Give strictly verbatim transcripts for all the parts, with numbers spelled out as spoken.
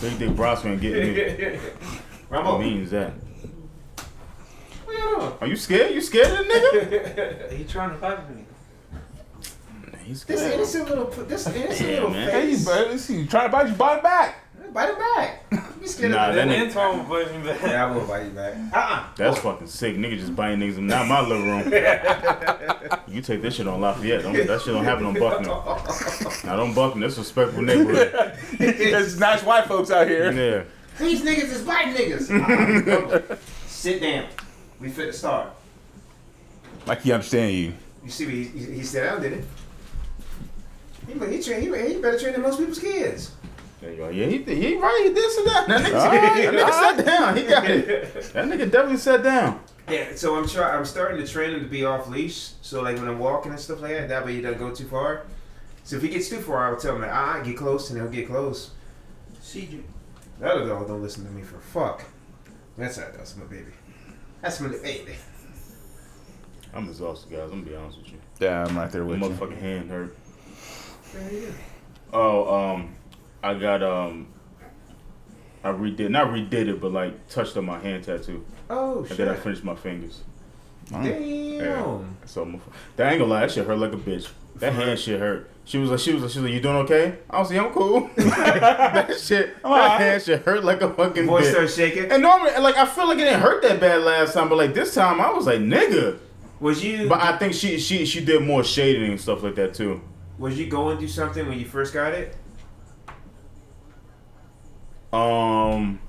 Big Dick Brosman getting me. Rambo means that. Are you scared? You scared of the nigga? He trying to fight with me. He's this innocent little, this innocent yeah, little man. Face. Hey, bro, see, you trying to bite you, bite it back. Bite it back. Be scared nah, of that. Nigga. Antoine will bite me back. Yeah, I will bite you back. Uh-uh. That's oh. fucking sick. Nigga just biting niggas. Not my little room. You take this shit on Lafayette. Don't, that shit don't happen on Buckner. Now don't Buckner. That's respectful neighborhood. There's nice white folks out here. Yeah. These niggas is biting niggas. Uh-uh. Sit down. We fit the star. Mikey, I'm staying you. You see what he, he, he said out, did it? He, he, train, he, he better train than most people's kids. There you go. Yeah, he, he right. He did sit down. That nigga, right, that nigga right. sat down. He got it. That nigga definitely sat down. Yeah, so I'm trying. I'm starting to train him to be off leash. So like when I'm walking and stuff like that, that way he doesn't go too far. So if he gets too far, I will tell him like, ah, get close, and he'll get close. See you. That other dog don't listen to me for fuck. That's how that's my baby. That's my baby. I'm exhausted, guys. I'm gonna be honest with you. Yeah, I'm right there with my you. Motherfucking hand hurt. Oh, um, I got, um, I redid, not redid it, but like touched up my hand tattoo. Oh, and shit. And then I finished my fingers. Damn. Yeah. So my, that ain't gonna lie, that shit hurt like a bitch. That hand shit hurt. She was like, she was like, she was like, you doing okay? I was like, I'm cool. That shit, that right. hand shit hurt like a fucking voice bitch. Voice started shaking. And normally, like, I feel like it didn't hurt that bad last time, but like this time I was like, nigga. Was you? But I think she, she, she did more shading and stuff like that too. Was you going through something when you first got it? Um.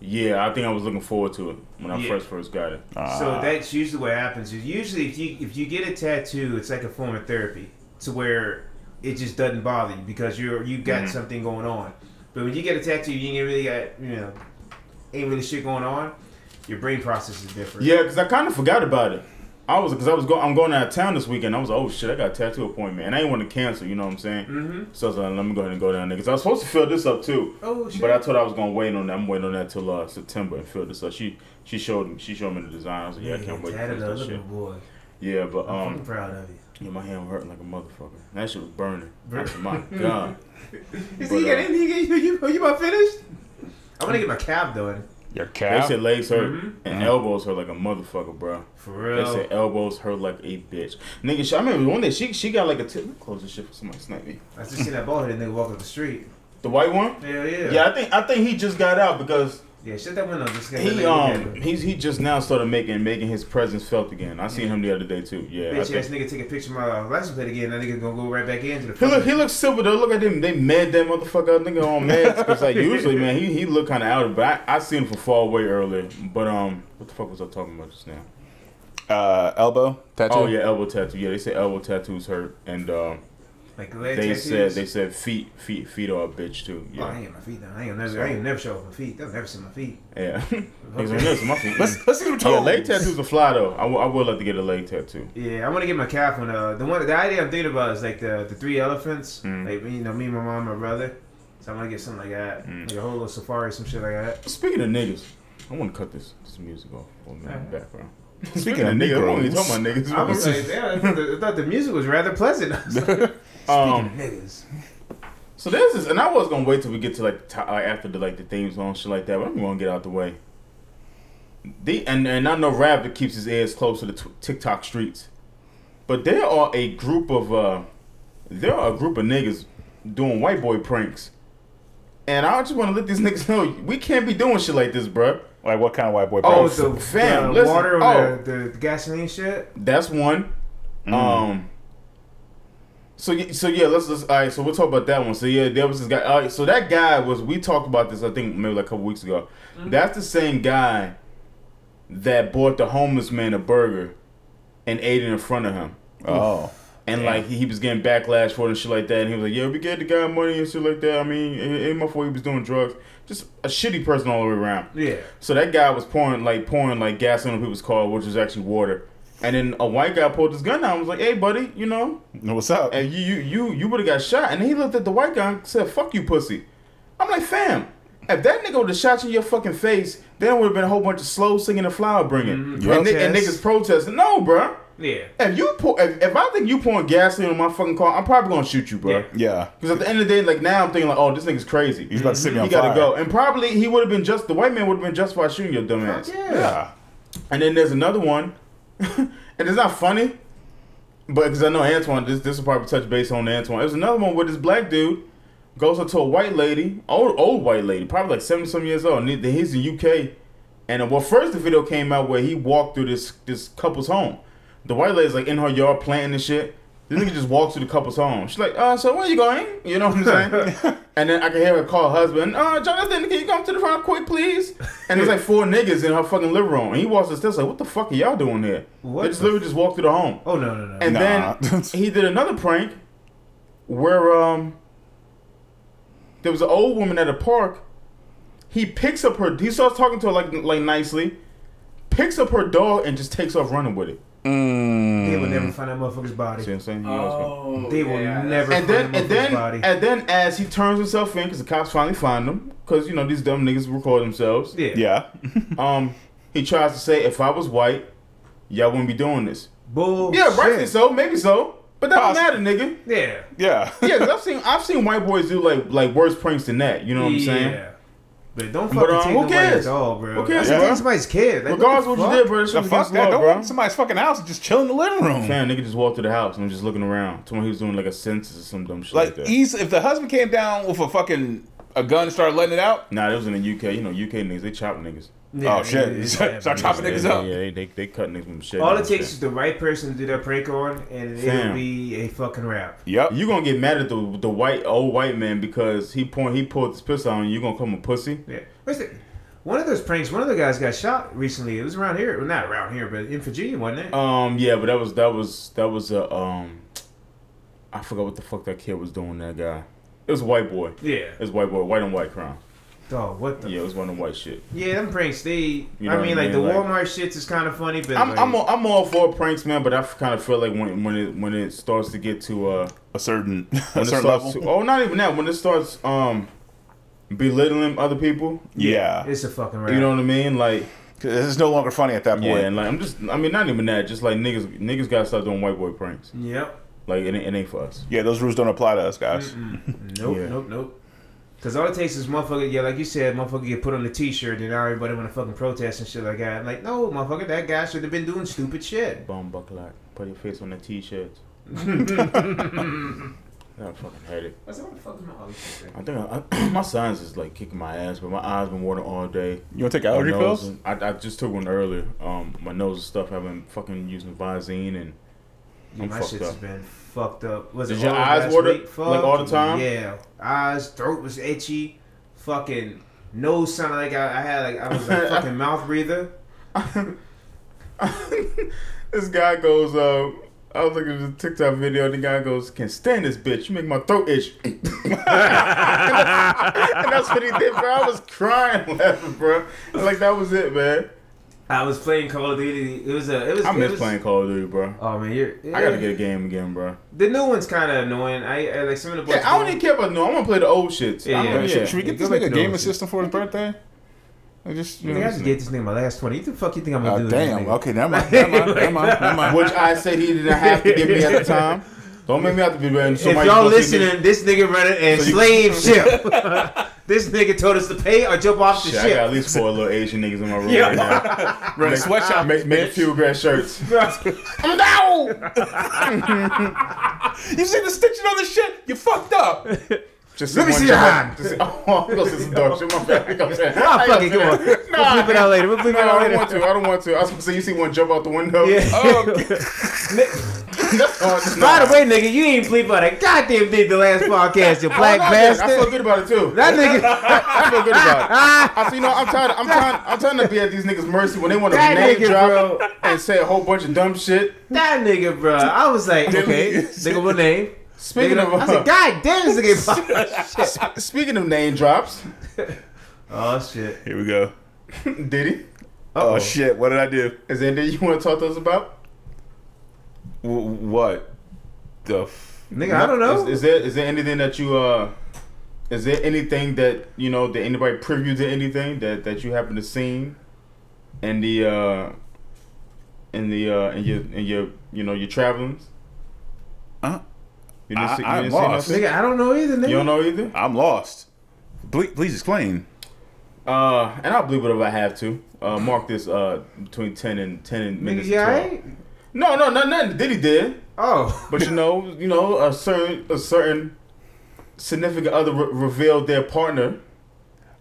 Yeah, I think I was looking forward to it when I yeah. first first got it. Uh, so that's usually what happens. Is usually if you if you get a tattoo, it's like a form of therapy to where it just doesn't bother you because you're you got mm-hmm. something going on. But when you get a tattoo, you ain't really got you know ain't really shit going on. Your brain process is different. Yeah, because I kind of forgot about it. I was, cause I was going, I'm going out of town this weekend. I was like, oh shit, I got a tattoo appointment. And I didn't want to cancel, you know what I'm saying? Mm-hmm. So I was like, let me go ahead and go down there. Cause I was supposed to fill this up too. Oh shit. But I told her I was going to wait on that. I'm waiting on that till uh, September and fill this up. She, she showed me, she showed me the design. I was like, yeah, yeah I can't wait to finish that shit. Boy. Yeah, but, um. I'm proud of you. Yeah, my hand was hurting like a motherfucker. That shit was burning. Burning. My God. Is he got anything? You, you about finished? I'm going to get my calf done. Your calf? They said legs hurt mm-hmm. and mm-hmm. elbows hurt like a motherfucker, bro. For real? They said elbows hurt like a bitch. Nigga, she, I remember one day she she got like a tip. Let me close this shit for somebody to snipe me. I just seen that bald-headed nigga walk up the street. The white one? Yeah, yeah. Yeah, I think I think he just got out because yeah, shut that window. Just got he um he's he just now started making making his presence felt again. I seen yeah. him the other day too. Yeah, bitch ass nigga take a picture of my license plate again. That nigga gonna go right back into the. He look, he looks silver though. Look at him. They mad that motherfucker. That nigga on mad because like usually man he he look kind of out of. But I, I seen him for far away earlier. But um what the fuck was I talking about just now? Uh elbow tattoo. Oh yeah, elbow tattoo. Yeah, they say elbow tattoos hurt and. um Like leg they tattoos. said they said feet feet feet are a bitch too. Yeah. Oh, I ain't got my feet done. I ain't never so, I ain't never show off my feet. They'll never see my feet. Yeah, okay. my feet. Let's let's see what you. Yeah, leg tattoos are fly though. I, w- I would like to get a leg tattoo. Yeah, I want to get my calf one. Uh, the one the idea I'm thinking about is like the the three elephants. Mm. Like you know me, my mom, my brother. So I want to get something like that, mm. like a whole little safari, some shit like that. Speaking of niggas, I want to cut this this music off for a minute in the background. Speaking, Speaking of niggas, I'm only talking about niggas. I was like, yeah, I thought, the, I thought the music was rather pleasant. I was like, Speaking um, of niggas. So there's this, and I was gonna wait till we get to like t- after the like the theme song shit like that, but I'm gonna get out the way. The and and I know Rabbit keeps his ears close to the t- TikTok streets, but there are a group of uh, there are a group of niggas doing white boy pranks, and I just want to let these niggas know we can't be doing shit like this, bruh. Like what kind of white boy? Oh, so fam, the water, oh, the, the gasoline shit. That's one. Mm. Um. So so yeah, let's let's. All right, so we'll talk about that one. So yeah, there was this guy. All right, so that guy was. We talked about this. I think maybe like a couple weeks ago. Mm-hmm. That's the same guy that bought the homeless man a burger and ate it in front of him. Oh. And like he, he was getting backlash for it and shit like that, and he was like, "Yeah, we gave the guy money and shit like that." I mean, ain't my fault he was doing drugs. Just a shitty person all the way around. Yeah. So that guy was pouring like pouring like gas on people's car, which was actually water. And then a white guy pulled his gun out and was like, "Hey, buddy, you know, what's up?" And you you you, you would have got shot. And then he looked at the white guy and said, "Fuck you, pussy." I'm like, fam. If that nigga would have shot you in your fucking face, then would have been a whole bunch of slow singing and flower bringing, mm-hmm. and, and niggas protesting. No, bro. Yeah. If you pour, if, if I think you pouring gasoline on my fucking car, I'm probably gonna shoot you, bro. Yeah. Because yeah. at the end of the day, like now I'm thinking like, oh, this nigga's crazy. He's about to sit me on He gotta fire. go, and probably he would have been just the white man would have been justified shooting your dumb ass. Yeah. yeah. And then there's another one, and it's not funny, but because I know Antoine, this this will probably touch base on Antoine. There's another one where this black dude goes up to a white lady, old old white lady, probably like seventy some years old. And he's in U K, and well, first the video came out where he walked through this this couple's home. The white lady's like in her yard planting and shit. This nigga just walks through the couple's home. She's like, uh, so where you going? You know what I'm saying? And then I can hear her call her husband, uh, Jonathan, can you come to the front quick, please? And there's like four niggas in her fucking living room. And he walks upstairs like, what the fuck are y'all doing here? What they just literally just walked through the home. Oh, no, no, no. And nah. then he did another prank where um, there was an old woman at a park. He picks up her, he starts talking to her like, like nicely, picks up her dog and just takes off running with it. Mm. They will never find that motherfucker's body. See what I'm saying? Oh, they will yeah. never and find then, that motherfucker's and then, body. And then as he turns himself in, because the cops finally find him, because, you know, these dumb niggas record themselves. Yeah. yeah. um, he tries to say, if I was white, y'all wouldn't be doing this. Bull. Yeah, rightly so. Maybe so. But that don't matter, nigga. Yeah. Yeah. yeah, because I've seen, I've seen white boys do, like, like worse pranks than that. You know what yeah. I'm saying? Yeah. But don't fucking but, um, take who cares? At all, bro. Who cares? Yeah. Take somebody's kid. Like, regardless of what fuck? you did, bro. It's the fuck that. Don't walk to somebody's fucking house and just chill in the living room. Fam, nigga just walked to the house and was just looking around. Told me he was doing like a census or some dumb shit like, like that. He's, if the husband came down with a fucking a gun and started letting it out? Nah, it was in the U K. You know, U K niggas, they chop niggas. Yeah, oh, shit. Yeah, Start yeah, chopping yeah, niggas yeah, up. Yeah, they, they, they cut niggas from shit. All it takes is the right person to do that prank on, and Fam. it'll be a fucking rap. Yep. You're going to get mad at the the white old white man because he point, he pulled this pistol on you. You're going to call him a pussy? Yeah. Listen, one of those pranks, one of the guys got shot recently. It was around here. Well, not around here, but in Virginia, wasn't it? Um, Yeah, but that was, that was, that was a, um, I forgot what the fuck that kid was doing, that guy. It was a white boy. Yeah. It was a white boy. White on white crime. Oh, what the? Yeah, it was one of the white shit. Yeah, them pranks, they... You know I mean, like, mean? the Walmart like, shits is kind of funny, but... I'm, like, I'm, all, I'm all for pranks, man, but I kind of feel like when when it when it starts to get to... Uh, a certain, a certain level? To, oh, not even that. When it starts um, belittling other people... Yeah. It's a fucking rap. You know what I mean? Like... It's no longer funny at that point. Yeah, and, like, I'm just... I mean, not even that. Just, like, niggas, niggas got to start doing white boy pranks. Yep. Like, it, it ain't for us. Yeah, those rules don't apply to us, guys. Mm-mm. Nope, yeah. nope, nope. Cause all it takes is motherfucker, yeah, like you said, motherfucker get put on the t-shirt, and now everybody want to fucking protest and shit like that. I'm like, no, motherfucker, that guy should have been doing stupid shit. Bum bucklock, put your face on the t-shirt. I fucking hate it. I said, what the fuck is my allergy? I think I, I, my sinus is like kicking my ass, but my eyes been watering all day. You wanna take allergy pills? I, I just took one earlier. Um, my nose and stuff. I've been fucking using Visine and. Yeah, my shit's up. been fucked up. Was Did it your eyes water fucked, like all the time? Yeah, eyes, throat was itchy, fucking nose sounded like I, I had like I was a fucking mouth breather. This guy goes, uh, I was looking at the TikTok video, and the guy goes, "Can't stand this bitch. You make my throat itch." and, that's, and that's what he did, bro. I was crying laughing, bro. And, like that was it, man. I was playing Call of Duty. It was a. It was. I miss was, playing Call of Duty, bro. Oh man, you're. Yeah. I gotta get a game again, bro. The new one's kind of annoying. I, I like some of the. Yeah, I don't even care about no. I want to play the old shit. Yeah, yeah. Should, yeah. should we get yeah, this nigga like gaming system for his birthday? I just. You know, I have to get this nigga my last twenty. What the fuck you think I'm gonna uh, do? Damn. This okay, never mind. Never mind. Never mind. Never mind. Which I said he didn't have to give me at the time. Don't make me have to be running. If y'all listening, this nigga running a slave ship. This nigga told us to pay or jump off the shit, ship. I got at least four little Asian niggas in my room yeah. right now. Running make, sweatshop. Make, make a few grad shirts. No! You see the stitching on the shit? You fucked up. Just Let me see your hand. Just, oh, I'm going to see some dog shit. My bad. I'm saying. Nah, fuck it. Come on. Nah. We'll bleep it out later. We'll bleep nah, it out later. I don't want to. I don't want to. I was supposed to say you see one jump out the window. Yeah. Oh, okay. Oh, no. By the way, nigga, you ain't bleep on that goddamn thing the last podcast, you black oh, no, bastard. I feel good about it too. That nigga, I, I feel good about it. I see, you know, I'm trying, I'm trying, I'm trying to be at these niggas' mercy when they want to name drop and say a whole bunch of dumb shit. That nigga, bro, I was like, okay, nigga, what name? Speaking nigga, of, I said, God damn, this nigga. Speaking of name drops, oh shit, here we go. Diddy. Uh-oh. Oh shit, what did I do? Is there anything you want to talk to us about? What the f- nigga? I don't know. Is, is there is there anything that you uh? Is there anything that you know that anybody previewed to anything that that you happen to seen, and the uh, in the uh, in your in your you know your travelings? Uh, you I, see, you I'm lost, nigga. I don't know either. Nigga. You don't know either. I'm lost. Please, please explain. Uh, and I'll believe whatever I have to. Uh, mark this uh between ten and ten and minutes. Yeah, I ain't... No, no, no, nothing. Diddy did. Oh, but you know, you know, a certain a certain significant other re- revealed their partner.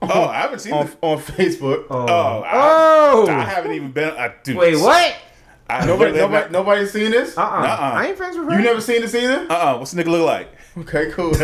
Oh, on, I haven't seen on, the... on Facebook. Oh, oh, I, oh, I haven't even been. I, dude, wait, what? I nobody, nobody, not... nobody's seen this. Uh, uh-uh. uh, I ain't friends with her. You never seen this either. Uh, uh-uh. uh, what's the nigga look like? Okay, cool. Let's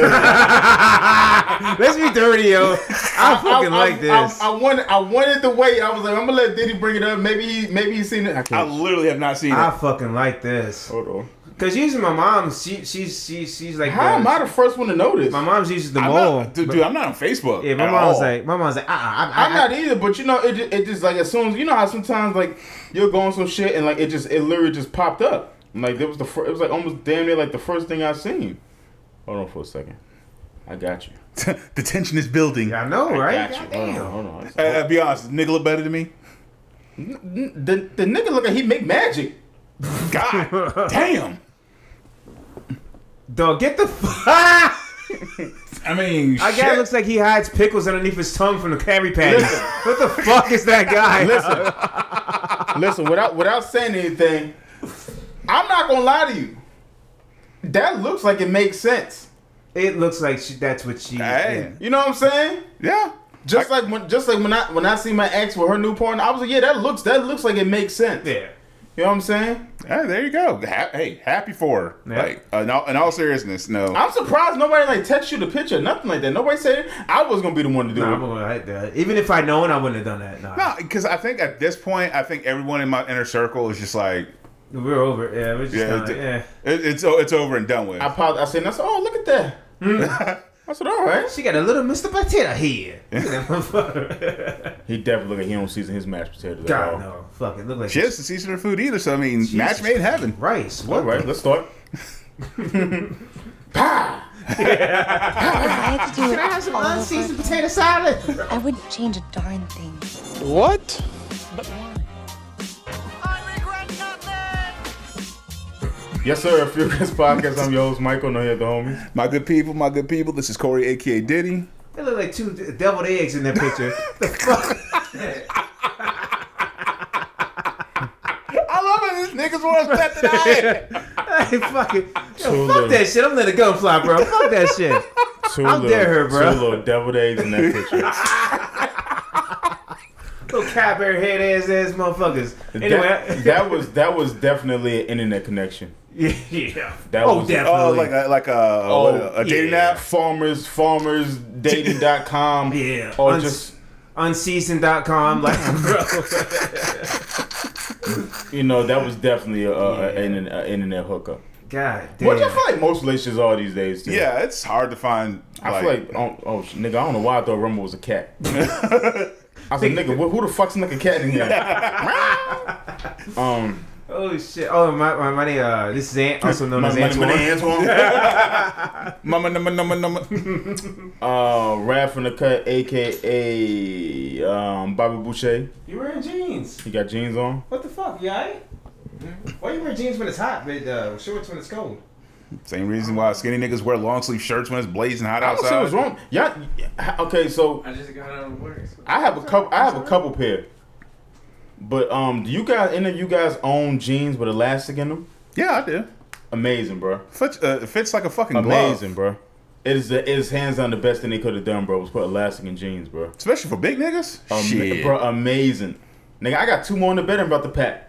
be dirty, yo. I fucking I, I, like this. I, I, I wanted, I wanted the wait. I was like, I'm gonna let Diddy bring it up. Maybe, he, maybe he's seen it. I, I literally have not seen I it. I fucking like this. Hold on. Cause usually my mom, she, she's, she, she's like, how the, am I the first one to notice? My mom's usually the I'm mole, not, dude, but, dude. I'm not on Facebook. Yeah, my mom's all. like, my mom's like, uh, uh-uh, I, I, I'm not either. But you know, it, it just like as soon as you know how sometimes like you'll go on some shit and like it just, it literally just popped up. And, like it was the, fir- it was like almost damn near like the first thing I've seen. Hold on for a second. I got you. The tension is building. Yeah, I know, right? I got you. Hold on, hold on. I'll uh, be honest, nigga look better than me. The the nigga look like he make magic. God damn. Dog, get the fuck. I mean, our shit. Guy looks like he hides pickles underneath his tongue from the Krabby Patty. What the fuck is that guy? Listen, listen. Without without saying anything, I'm not gonna lie to you. That looks like it makes sense. It looks like she, that's what she. Hey, yeah. You know what I'm saying? Yeah. Just I, like when, just like when I when I see my ex with her new partner, I was like, yeah, that looks that looks like it makes sense. Yeah. You know what I'm saying? Hey, there you go. Ha- hey, happy for her. Yeah. Like, uh, in, all, in all seriousness, no. I'm surprised nobody like text you the picture, nothing like that. Nobody said it. I was gonna be the one to do nah, it. Boy, I, uh, even if I known, I wouldn't have done that. No, nah. because nah, I think at this point, I think everyone in my inner circle is just like, we're over. Yeah, we're just yeah, like, yeah. It, it's it's over and done with. I popped. I said, I said, oh, look at that. Mm. I said, all right. She got a little Mister Potato here. He definitely look like he don't season his mashed potatoes God, at all. God, no. Fuck it. Look like she doesn't this... season her food either, so I mean, Jesus match made heaven. Rice. All right, the... let's start. Pa! Yeah. I Can I have some oh, unseasoned God. potato salad? I wouldn't change a darn thing. What? But I regret nothing! Yes, sir. Furious Podcast. I'm your host, Michael. No, here, the homies. My good people, my good people. This is Corey, a k a. Diddy. They look like two deviled eggs in that picture. The fuck? I love it. This niggas want to step it out. Hey, fuck it. Yo, fuck little. that shit. I'm letting it go fly, bro. Fuck that shit. Too I'll little, dare her, bro. Two little deviled eggs in that picture. Little cowberry head ass ass motherfuckers. Anyway. That, that, was, that was definitely an internet connection. Yeah. That oh, was, definitely. Oh, like a, like a, oh, what, a dating yeah. app? Farmers, farmers, dating dot com. Yeah. Or Un- just... unseasoned dot com. Like, bro. You know, that was definitely a, a, yeah. an, an internet hookup. God damn. Which I feel like most relationships are these days, too. Yeah, it's hard to find. Like, I feel like, oh, oh, nigga, I don't know why I thought Rumble was a cat. I was like, nigga, who the fuck's like a cat in here? um... Oh shit! Oh my my money. Uh, this is Ant, also known my, as Antoine. My Antoine. Mama, number, number, number. Uh, Rap from the Cut, aka um Bobby Boucher. You wearing jeans? You got jeans on? What the fuck? You alright? Why you wear jeans when it's hot, but uh, shorts when it's cold? Same reason why skinny niggas wear long sleeve shirts when it's blazing hot outside. I don't see what's wrong. Yeah. Okay, so I just got out of work. I have a couple. I have a couple pair. But um, do you guys any of you guys own jeans with elastic in them? Yeah, I do. Amazing, bro. Fits, uh, it fits like a fucking Amazing, glove. Amazing, bro. It is the, it is hands down the best thing they could have done, bro. Was put elastic in jeans, bro. Especially for big niggas. Um, Shit, bro. Amazing, nigga. I got two more in the bedroom about to pack.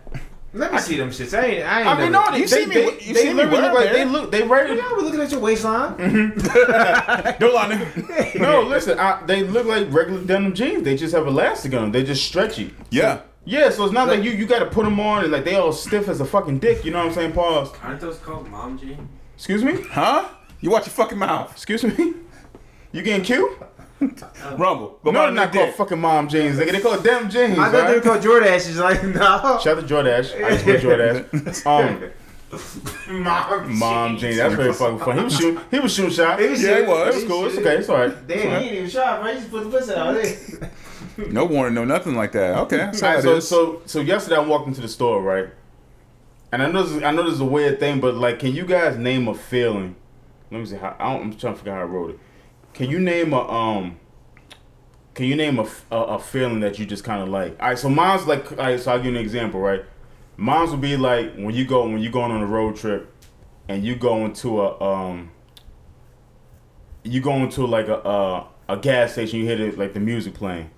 Let me I, see them shits. I ain't. I ain't. I mean, no. They, you see me? They, you they see me? Look like they look. They ready. We're looking at your waistline. Mm-hmm. Don't lie, nigga. No, listen. I, they look like regular denim jeans. They just have elastic on them. They just stretchy. Yeah. So, yeah. So it's not like, like you. You got to put them on and like they all stiff as a fucking dick. You know what I'm saying? Pause. Aren't those called mom jeans? Excuse me? Huh? You watch your fucking mouth. Excuse me? You getting cute? Rumble. But no, they're not called fucking mom jeans. Nigga, they call damn jeans. I thought right? they were called Jordache. It's like, no. Shout out to Jordache. I used to Jordache. Um, mom, mom jeans. That's very fucking funny. He was shooting. He was shooting shot. He was yeah, shooting. It was. It was cool. It's okay. It's alright. Damn, right. He didn't even shot. Right? He just put the pussy out there. No warning. No nothing like that. Okay. Right, so so so yesterday I walked into the store, right, And I know this is, I know this is a weird thing, but like, can you guys name a feeling? Let me see how I don't, I'm trying to figure out how I wrote it. Can you name a um? Can you name a a, a feeling that you just kind of like? All right, so mine's like, all right, so I'll give you an example, right? Mine's would be like when you go when you're going on a road trip, and you go into a um. You go into like a uh, a gas station, you hear the, like the music playing.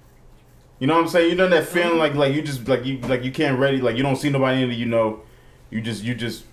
You know what I'm saying? You know that feeling like like you just like you like you can't ready like you don't see nobody in there. You know, you just you just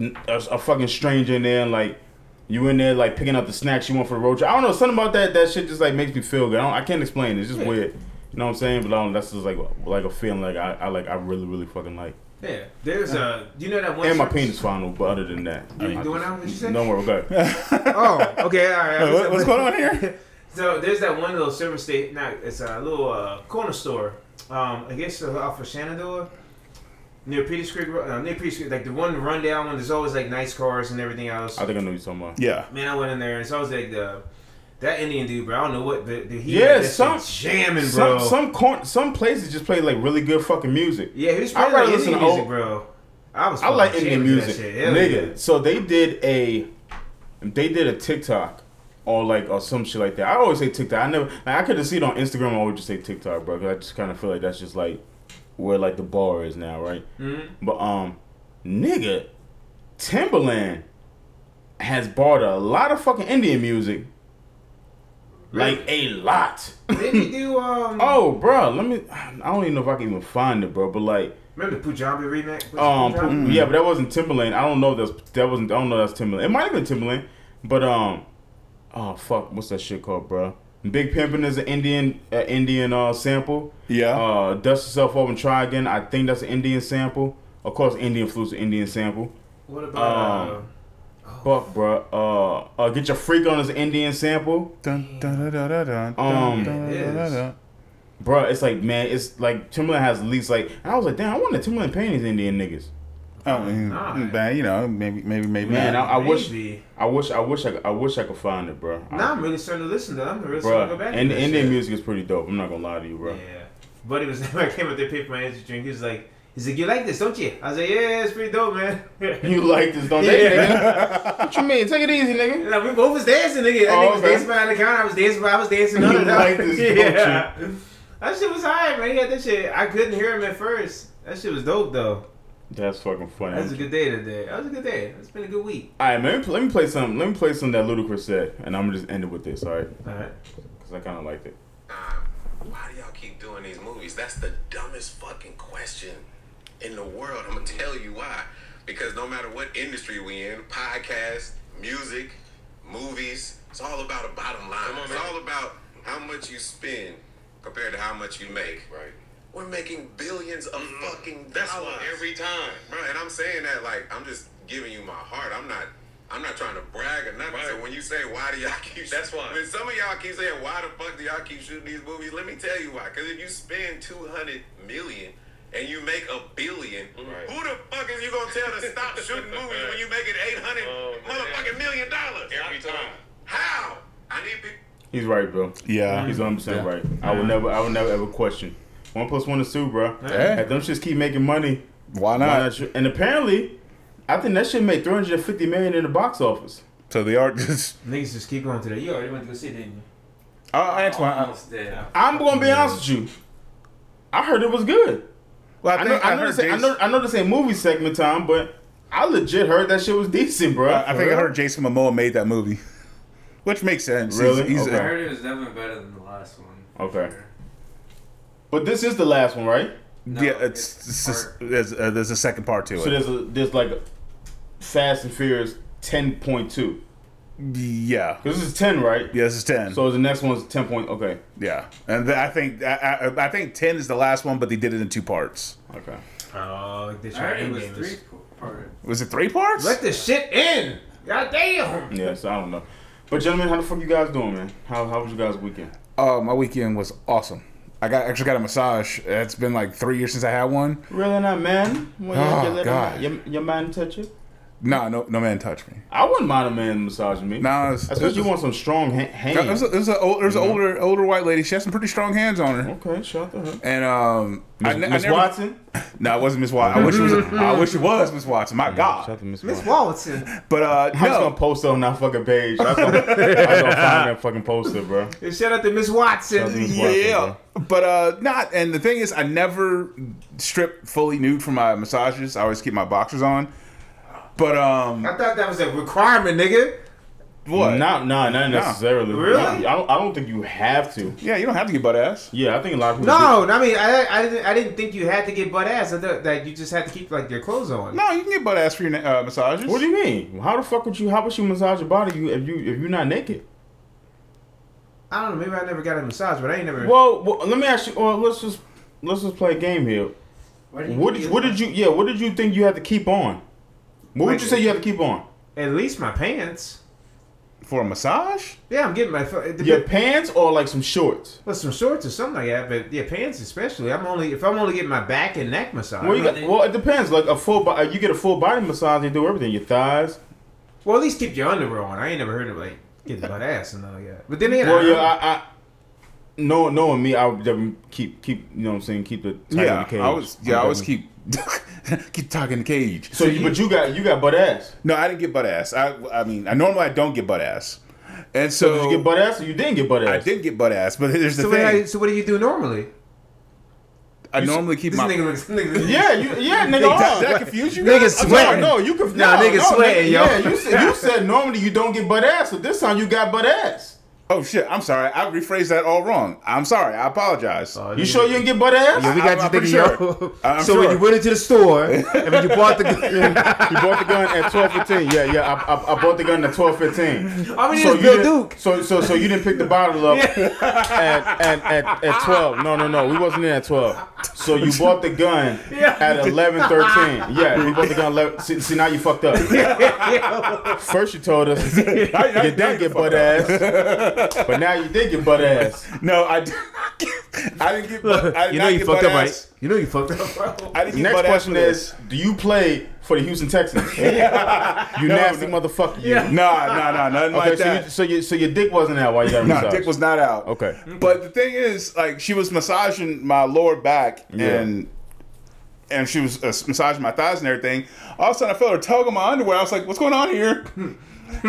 a, a fucking stranger in there and like. You in there like picking up the snacks you want for the road trip. I don't know, something about that that shit just like makes me feel good. I, don't, I can't explain it. It's just yeah. weird. You know what I'm saying? But I don't, that's just like like a feeling like I, I like I really really fucking like. Yeah, there's a uh, you know that one. And church? My penis final, but other than that, you I, doing I, that? What you said? Don't worry, go ahead. Oh, okay, all right. Wait, what, what's going on here? So there's that one little service station. Now it's a little uh, corner store. Um, I guess off of Shenandoah. Near Peters Creek, uh, near Peters Creek, like the one rundown one. There's always like nice cars and everything else. I think I know you're talking about. Yeah, man, I went in there and it's always like the that Indian dude, bro. I don't know what the, the he yeah, some jamming, bro. Some some, corn, some places just play like really good fucking music. Yeah, he was playing like Indian music, old, bro. I was I like Indian music, yeah, nigga. Yeah. So they did a they did a TikTok or like or some shit like that. I always say TikTok. I never like, I could have seen it on Instagram. I would just say TikTok, bro. Cause I just kind of feel like that's just like. Where like the bar is now, right? Mm-hmm. But um, nigga, Timbaland has bought a lot of fucking Indian music, really? Like a lot. Did he do um? Oh, bro, let me. I don't even know if I can even find it, bro. But like, remember the Punjabi remix? Um, Punjabi? Yeah, but that wasn't Timbaland. I don't know if that's that wasn't. I don't know if that's Timbaland. It might have been Timbaland, but um, oh fuck, what's that shit called, bro? Big Pimpin' is an Indian uh, Indian uh, sample. Yeah. Uh, Dust Yourself Off and Try Again. I think that's an Indian sample. Of course, Indian Flute's an Indian sample. What about... Um, uh, oh. Fuck, bro. Uh, uh, Get Your Freak On is an Indian sample. Dun, dun, dun, dun, dun, dun, um, dun, dun, dun, dun. Bro, it's like, man, it's like Timbaland has at least like... And I was like, damn, I wonder if Timbaland paying these Indian niggas. Oh, man, nah. You know, maybe, maybe, maybe. Man, I, I wish, I wish, I wish, I, I wish I could find it, bro. Nah, I'm really starting to listen to it. I'm really starting to go back. And the Indian music is pretty dope. I'm not gonna lie to you, bro. Yeah, but it was when I came up there, paid for my energy drink. He was like, he's like, you like this, don't you? I was like, yeah, it's pretty dope, man. You like this, don't you? Yeah. What you mean? Take it easy, nigga. Like, we both was dancing, nigga. That oh, nigga was okay. dancing behind the counter. I was dancing, I was dancing. You like this, yeah. Don't you? That shit was high, man. He had that shit. I couldn't hear him at first. That shit was dope, though. That's fucking funny. That was a good day today. That was a good day. It's been a good week. All right, man. Let me play some. Let me play some that Ludacris said, and I'm gonna just end it with this. All right. All right. Because I kind of liked it. Um, why do y'all keep doing these movies? That's the dumbest fucking question in the world. I'm gonna tell you why. Because no matter what industry we in, podcasts, music, movies, it's all about a bottom line. Come on, man. It's all about how much you spend compared to how much you make. Right. We're making billions of mm-hmm. fucking dollars. That's why every time, bro. And I'm saying that like I'm just giving you my heart. I'm not, I'm not trying to brag or nothing. Right. So when you say why do y'all keep, that's why. When some of y'all keep saying why the fuck do y'all keep shooting these movies, let me tell you why. Because if you spend two hundred million and you make a billion, right. Who the fuck is you gonna tell to stop shooting movies when you making eight hundred oh, motherfucking million dollars every time? How? I need. People. He's right, bro. Yeah, he's one hundred percent yeah. right. Yeah. I would never, I would never ever question. One plus one is two, bro. Hey. If them shits keep making money, why not? Why not? And apparently, I think that shit made three hundred fifty million in the box office. So they are just niggas just keep going to that. You already went to go see, didn't you? Uh, Antoine, I'm, I, I'm gonna be honest with you. I heard it was good. Well, I, think I know, I, I, know say, I know, I know this ain't movie segment time, but I legit heard that shit was decent, bro. I, I think real? I heard Jason Momoa made that movie, which makes sense. Really? He's, he's okay. I heard it was definitely better than the last one. Okay. Sure. But this is the last one, right? No, yeah, it's, it's, it's just, there's, uh, there's a second part to so it. So there's a, there's like a Fast and Furious ten point two. Yeah. This is ten, right? Yeah, this is ten. So the next one's ten point. Okay. Yeah, and I think I, I, I think ten is the last one, but they did it in two parts. Okay. Oh, uh, they tried. It was three parts. Was it three parts? Let the shit in. God damn. Yeah, so I don't know. But gentlemen, how the fuck you guys doing, man? How how was your guys' weekend? Oh, uh, my weekend was awesome. I got actually got a massage. It's been like three years since I had one. Really not, man? When oh, you let God. Him, your, your man touch you? Nah, no, no man touch me. I wouldn't mind a man massaging me. Nah, it's, that's because you want some strong ha- hands. There's an old, yeah. older, older white lady. She has some pretty strong hands on her. Okay, shout out to her. And um, Miss ne- never... Watson. No, nah, it wasn't Miss Watson. I wish it was. I wish it was Miss Watson. My yeah, God, Miss Watson. Watson. But uh, no. I'm just gonna post it on that fucking page. I'm gonna, I'm gonna find that fucking poster, bro. And shout out to Miss Watson. To Miss Watson. Yeah, bro. But uh, not. And the thing is, I never strip fully nude for my massages. I always keep my boxers on. But um, I thought that was a requirement, nigga. What? Not, nah, not necessarily. Nah. Really? I don't, I don't think you have to. Yeah, you don't have to get butt ass. Yeah, I think a lot of people. No, do. I mean, I, I, didn't, I didn't think you had to get butt ass. I thought that you just had to keep like your clothes on. No, you can get butt ass for your uh, massages. What do you mean? How the fuck would you? How would you massage your body? You if you if you're not naked. I don't know. Maybe I never got a massage, but I ain't never. Well, well let me ask you. Well, let's just let's just play a game here. What did you? What did, what did you? Yeah. What did you think you had to keep on? What would you say you have to keep on? At least my pants. For a massage? Yeah, I'm getting my... Your pants or like some shorts? Well, some shorts or something like that, but yeah, pants especially. I'm only... If I'm only getting my back and neck massage... Well, you got, well it depends. Like a full... Bo- you get a full body massage, you do everything. Your thighs. Well, at least keep your underwear on. I ain't never heard of like getting butt ass and all like that. But then again... Well, I, yeah, I... I no, knowing me, I would keep... keep. You know what I'm saying? Keep the... Tight yeah, in the cage. I was, yeah, I always keep... Keep talking the cage. So, you, but you got you got butt ass. No, I didn't get butt ass. I I mean, I normally I don't get butt ass, and so, so did you get butt ass, or you didn't get butt ass? I didn't get butt ass, but here's the so thing. What I, so what do you do normally? I you normally keep this my. Nigga looks, nigga yeah, you, yeah, nigga. Does that confuse you? Niggas sweating. No, no, you conf- nah, no, niggas no, sweating, no, yo. Yeah, you said, you said normally you don't get butt ass, but this time you got butt ass. Oh shit! I'm sorry. I rephrased that all wrong. I'm sorry. I apologize. Uh, you sure you didn't get butt ass? Yeah, we got I, you thinking, yo. Sure. So sure. When you went into the store and when you bought the gun, you bought the gun at twelve fifteen. Yeah, yeah. I, I, I bought the gun at twelve fifteen. I mean, so it's Bill Duke. So so so you didn't pick the bottle up at, at at at twelve. No no no. We wasn't in at twelve. So you bought the gun yeah. at eleven thirteen. Yeah, you bought the gun. eleven See, see now you fucked up. First you told us you didn't get butt ass. But now you did get butt ass. No, I, did, I didn't get butt ass. You know you fucked up, right? You know you fucked up. I didn't get Next butt question ass is, do you play for the Houston Texans? yeah. You no, nasty no. motherfucker. You. Yeah. Nah, nah, nah, nothing okay, like so that. You, so, you, so your dick wasn't out while you got a massage? No, nah, dick was not out. Okay. But the thing is, like, she was massaging my lower back yeah. and... And she was uh, massaging my thighs and everything. All of a sudden, I felt her tug on my underwear. I was like, what's going on here?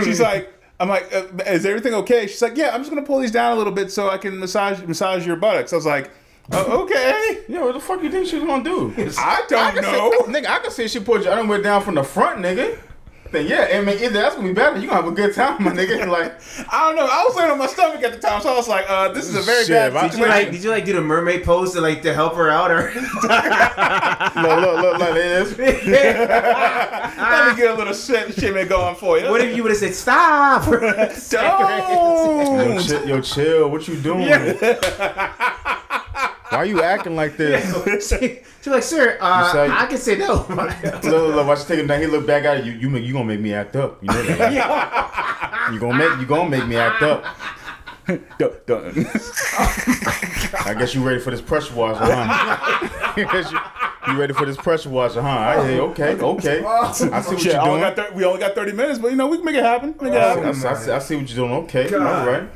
She's like... I'm like, uh, is everything okay? She's like, yeah, I'm just going to pull these down a little bit so I can massage massage your buttocks. I was like, uh, okay. Yeah, what the fuck you think she was going to do? I don't I know. Say, nigga, I can see she pulled your underwear down from the front, nigga. Then, yeah, I mean, either that's going to be bad, but you're going to have a good time, my nigga. Like, I don't know. I was laying on my stomach at the time, so I was like, uh, this is a very Shit, bad situation. Did you, like, did you, like, do the mermaid pose to, like, to help her out? Or look, look, look, like this. Let me get a little shit, shit going for you. What if you would have said, stop? Don't. Yo, chill, yo, chill. What you doing? Yeah. Why are you acting like this? She, she's like, sir, uh, say, I can say no. Look, look, watch you take him down. He look back at you. You, you, you gonna make me act up. You know that. Yeah. You gonna make you gonna make me act up. Don't, don't. I guess you ready for this pressure washer, huh? you, you ready for this pressure washer, huh? I hear. Okay, okay. I see what you're doing. Got thir- we only got thirty minutes, but you know we can make it happen. Make it happen. I, see, I, see, I see what you're doing. Okay, all right.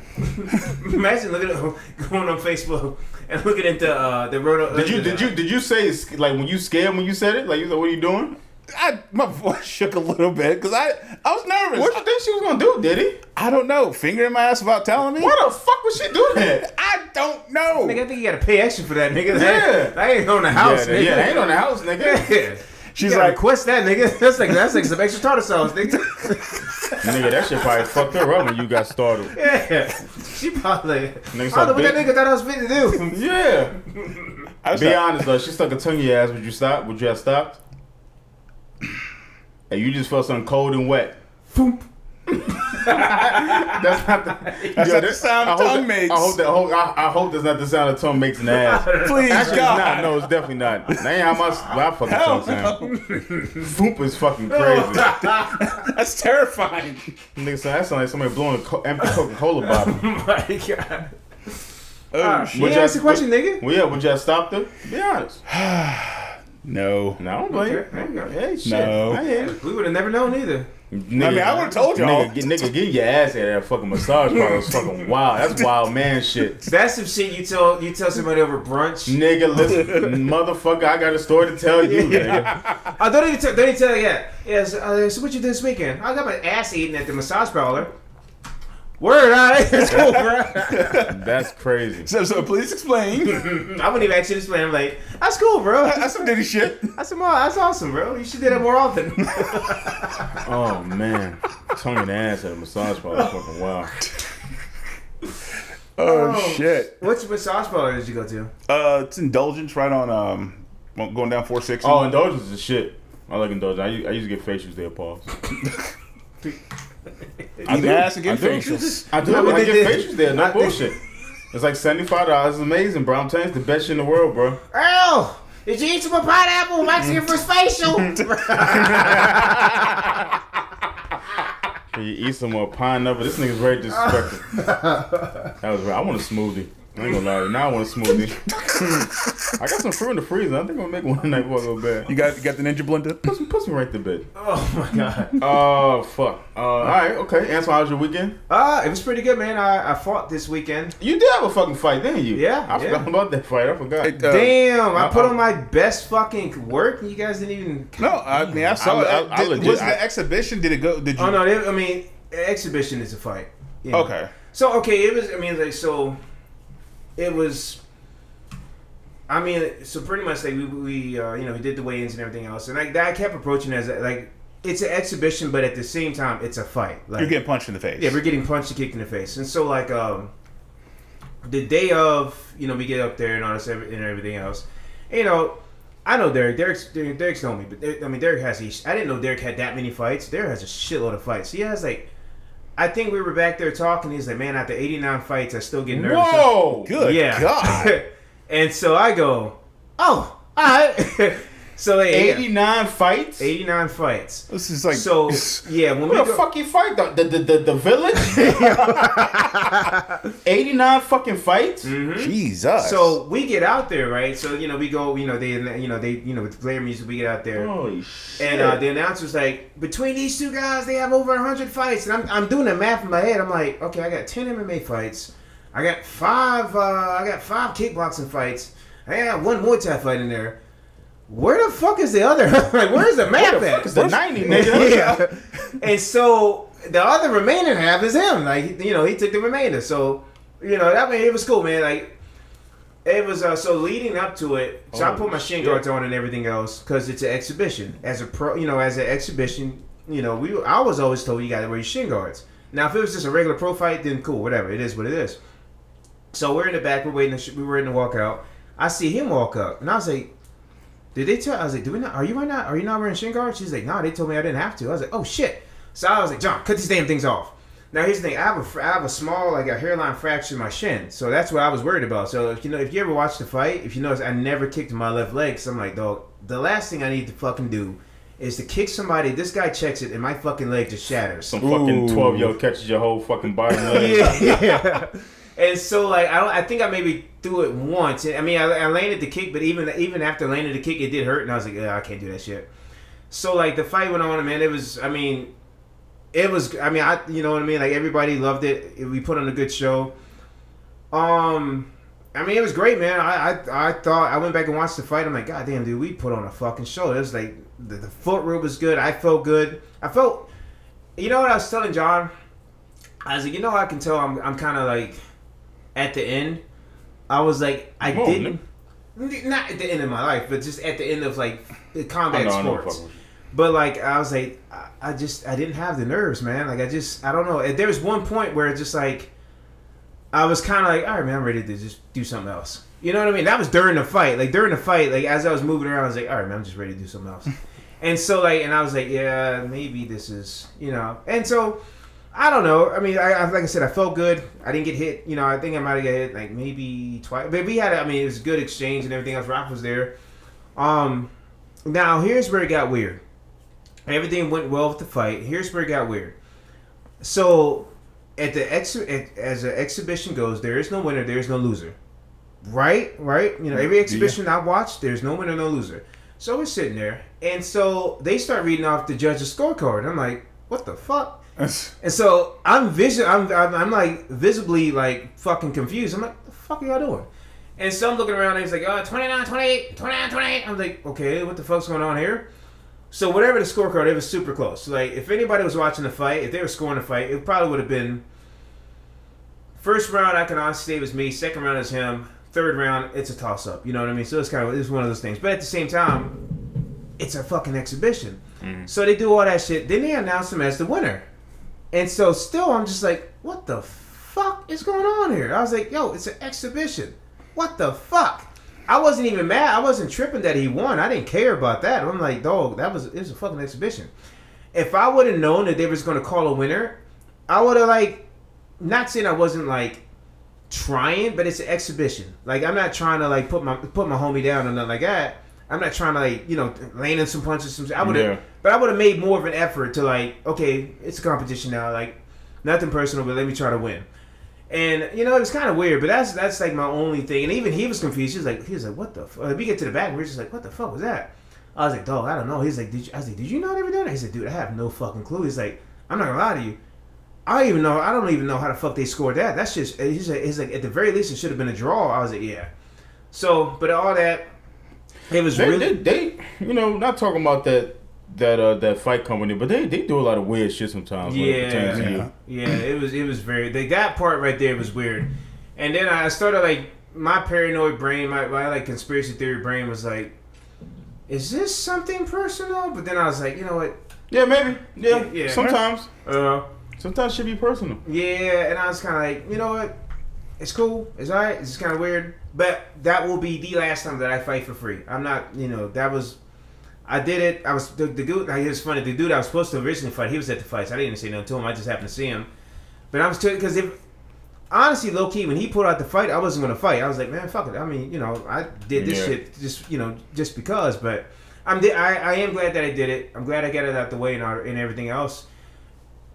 Imagine looking at going on Facebook. And looking into uh, the road. Did you did you did you say like when you scared when you said it? Like you said, what are you doing? I my voice shook a little bit because I I was nervous. What did you think she was gonna do, Diddy? I don't know. Finger in my ass about telling me. Why the fuck would she do that? I don't know. Nigga, I think you gotta pay extra for that, nigga. Yeah, I ain't on the house, yeah, nigga. Yeah, I ain't on the house, nigga. Yeah. She's like, request that, nigga. That's like that's like some extra tartar sauce, nigga. Nigga, that shit probably fucked her up when you got startled. Yeah. She probably. Nigga, I don't know what that nigga thought I was fit to do. Yeah. I Be not, honest though, she stuck a tongue in your ass. Would you stop? Would you have stopped? And you just felt something cold and wet. Boop. That's not the, that's yo, not the sound I tongue that, makes. I hope, that, I, hope, I, I hope that's not the sound a tongue makes in the ass. Please, actually, God. Not, no, it's definitely not. That ain't how my, my fucking tongue sound. Foop is fucking crazy. That's terrifying. Nigga, so that sounds like somebody blowing an co- empty Coca-Cola bottle. Oh my God. Oh, uh, shit. Would yeah, that's the question, would, nigga. Well, yeah, would y'all stop them? Be honest. No. No, I don't blame okay. you. There you go. Hey, shit. No. I ain't. We would have never known either. Nigga, I mean, I would have told y'all. Nigga, nigga, get your ass out of that fucking massage parlor. It's fucking wild. That's wild man shit. That's some shit you tell you tell somebody over brunch. Nigga, listen, motherfucker, I got a story to tell you. Yeah. I don't even tell. Don't even tell you yet. Yeah. So, uh, so what you did this weekend? I got my ass eaten at the massage parlor. Word, all right. That's cool, bro. That's crazy. So, so please explain. I wouldn't even actually explain. I'm like, that's cool, bro. That's some Diddy shit. That's some. That's awesome, bro. You should do that more often. Oh man, turning the ass at a massage parlor, fucking wow. Oh, oh shit. Which massage parlor did you go to? Uh, it's Indulgence, right on um, going down four sixty. Oh, Indulgence is shit. I like Indulgence. I used, I used to get facials there, Paul. I do. Ass and get I do. I do. No, I get facials there. No bullshit. It's like seventy-five dollars. It's amazing, bro. I'm telling you, it's the best shit in the world, bro. Earl, did you eat some pineapple? Mike's here for his facial. Can you eat some more pineapple? This nigga's very disrespectful. That was right. I want a smoothie. I ain't gonna lie. Now I want a smoothie. I got some fruit in the freezer. I think I'm gonna make one tonight before I go bed. You got you got the ninja blender? Put some, put some right to bed. Oh my god. Oh uh, fuck. Uh, all right. Okay. Antoine, how was your weekend? Uh, it was pretty good, man. I, I fought this weekend. You did have a fucking fight, didn't you? Yeah. I yeah. forgot about that fight. I forgot. It, uh, Damn. I, I put I, on my best fucking work, and you guys didn't even. No, I mean I saw. I, I, I, I legit, was I, the exhibition? Did it go? Did you? Oh no. They, I mean, exhibition is a fight. You know? Okay. So okay, it was. I mean, like so. It was, I mean, so pretty much like we, we uh, you know, we did the weigh-ins and everything else, and like that I kept approaching it as a, like it's an exhibition, but at the same time it's a fight. Like, you're getting punched in the face. Yeah, we're getting punched and kicked in the face, and so like um, the day of, you know, we get up there and all this and everything else, and, you know, I know Derek, Derek's, Derek's known me, but Derek, I mean Derek has, a, I didn't know Derek had that many fights. Derek has a shitload of fights. He has like. I think we were back there talking. He's like, man, after eighty-nine fights, I still get nervous. Whoa! Good yeah. God. And so I go, oh, all right. So like, eighty-nine yeah. fights? eighty-nine fights. This is like... So, yeah, when what we What a go- fucking fight? The, the, the, the village? eighty-nine fucking fights? Mm-hmm. Jesus. So we get out there, right? So, you know, we go, you know, they, you know, they, you know, with player music, we get out there. Holy shit. And uh, the announcer's like, between these two guys, they have over one hundred fights. And I'm, I'm doing the math in my head. I'm like, okay, I got ten M M A fights. I got five, uh, I got five kickboxing fights. I got one Muay Thai fight in there. Where the fuck is the other? Like, where is the map the at? It's the ninety, nigga. Yeah. And so the other remaining half is him. Like, you know, he took the remainder. So, you know, that I mean, it was cool, man. Like, it was uh, so leading up to it. So oh, I put my shin guards on and everything else because it's an exhibition. As a pro, you know, as an exhibition, you know, we I was always told you got to wear your shin guards. Now, if it was just a regular pro fight, then cool, whatever. It is what it is. So we're in the back. We're waiting. To, we were in the walkout. I see him walk up, and I was like. Did they tell? I was like, "Do we not? Are you not? Are you not wearing shin guards?" She's like, "No, nah, they told me I didn't have to." I was like, "Oh shit!" So I was like, "John, cut these damn things off." Now here's the thing: I have a, I have a small like a hairline fracture in my shin, so that's what I was worried about. So if you know, if you ever watch the fight, if you notice, I never kicked my left leg. So I'm like, "Dog, the last thing I need to fucking do is to kick somebody." This guy checks it, and my fucking leg just shatters. Some fucking twelve year old catches your whole fucking body. Yeah, yeah. And so, like, I don't. I think I maybe threw it once. I mean, I, I landed the kick, but even even after landing the kick, it did hurt, and I was like, yeah, I can't do that shit. So, like, the fight went on, man. It was, I mean, it was, I mean, I, you know what I mean? Like, everybody loved it. We put on a good show. Um, I mean, it was great, man. I, I, I thought I went back and watched the fight. I'm like, God damn, dude, we put on a fucking show. It was like the, the foot rub was good. I felt good. I felt, you know what I was telling John? I was like, you know, I can tell I'm I'm kind of like. At the end, I was like, I oh, didn't, man. Not at the end of my life, but just at the end of like the combat know, sports. But like, I was like, I, I just, I didn't have the nerves, man. Like, I just, I don't know. There was one point where it's just like, I was kind of like, all right, man, I'm ready to just do something else. You know what I mean? That was during the fight. Like, during the fight, like, as I was moving around, I was like, all right, man, I'm just ready to do something else. And so, like, and I was like, yeah, maybe this is, you know. And so, I don't know. I mean, I, I like I said, I felt good. I didn't get hit. You know, I think I might have got hit like maybe twice. But we had, I mean, it was a good exchange and everything else. Rock was there. Um, now, here's where it got weird. Everything went well with the fight. Here's where it got weird. So, at the ex- at, as an exhibition goes, there is no winner, there is no loser. Right? Right? You know, every exhibition yeah. I watched, there's no winner, no loser. So we're sitting there, and so they start reading off the judge's scorecard. I'm like, what the fuck? And so I'm visu- I'm, I'm I'm like visibly like fucking confused. I'm like, what the fuck are y'all doing? And so I'm looking around, and he's like, oh, twenty-nine, twenty-eight, twenty-nine, twenty-eight. I'm like, okay, what the fuck's going on here? So whatever the scorecard, it was super close. Like, if anybody was watching the fight, if they were scoring the fight, it probably would have been... First round, I can honestly say it was me. Second round is him. Third round, it's a toss-up. You know what I mean? So it's kind of it's one of those things. But at the same time, it's a fucking exhibition. Mm. So they do all that shit. Then they announce him as the winner. And so still, I'm just like, what the fuck is going on here? I was like, yo, it's an exhibition. What the fuck? I wasn't even mad. I wasn't tripping that he won. I didn't care about that. I'm like, dog, that was it was a fucking exhibition. If I would have known that they was gonna call a winner, I would have like, not saying I wasn't like trying, but it's an exhibition. Like, I'm not trying to like put my put my homie down or nothing like that. I'm not trying to like, you know, laying in some punches. Some I would have, yeah. but I would have made more of an effort to like, okay, it's a competition now. Like, nothing personal, but let me try to win. And, you know, it was kind of weird, but that's, that's like, my only thing. And even he was confused. He was like, he was like, what the fuck? Like, we get to the back, and we're just like, what the fuck was that? I was like, dog, I don't know. He's like, did you? I was like, did you know they were doing that? He said, dude, I have no fucking clue. He's like, I'm not going to lie to you. I don't even know. I don't even know how the fuck they scored that. That's just, he's like, he's like at the very least, it should have been a draw. I was like, yeah. So, but all that, it was they, really. They, they, you know, not talking about that. That uh, that fight company, but they, they do a lot of weird shit sometimes. Yeah, it yeah. yeah, it was it was very they, that part right there was weird, and then I started like my paranoid brain, my, my like conspiracy theory brain was like, is this something personal? But then I was like, you know what? Yeah, maybe. Yeah, yeah. Sometimes, uh, sometimes should be personal. Yeah, and I was kind of like, you know what? It's cool. It's alright. It's kind of weird, but that will be the last time that I fight for free. I'm not, you know, that was. I did it. I was the, the dude. Like, it was funny. The dude I was supposed to originally fight, he was at the fights. I didn't even say nothing to him. I just happened to see him. But I was too because if honestly, low key, when he pulled out the fight, I wasn't gonna fight. I was like, man, fuck it. I mean, you know, I did this yeah. shit just you know just because. But I'm I, I am glad that I did it. I'm glad I got it out the way and and everything else.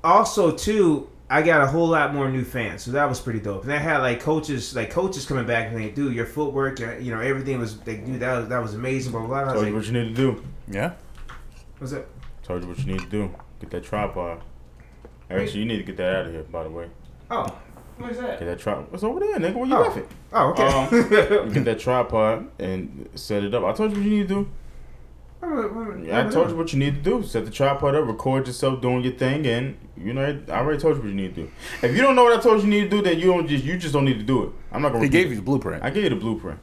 Also, too, I got a whole lot more new fans, so that was pretty dope. And I had like coaches, like coaches coming back and like, dude, your footwork, your, you know, everything was like, dude, that was that was amazing. Blah blah. blah. I told you what you need to do. Yeah. What's that? Told you what you need to do. Get that tripod. Actually, Wait. you need to get that out of here, by the way. Oh, where's that? Get that tripod. It's over there, nigga. Where you oh. left it? Oh, okay. Um, get that tripod and set it up. I told you what you need to do. Yeah, I told you what you need to do. Set the tripod up, record yourself doing your thing, and you know I already told you what you need to do. If you don't know what I told you, you need to do, then you don't just you just don't need to do it. I'm not gonna. He gave you the blueprint. I gave you the blueprint.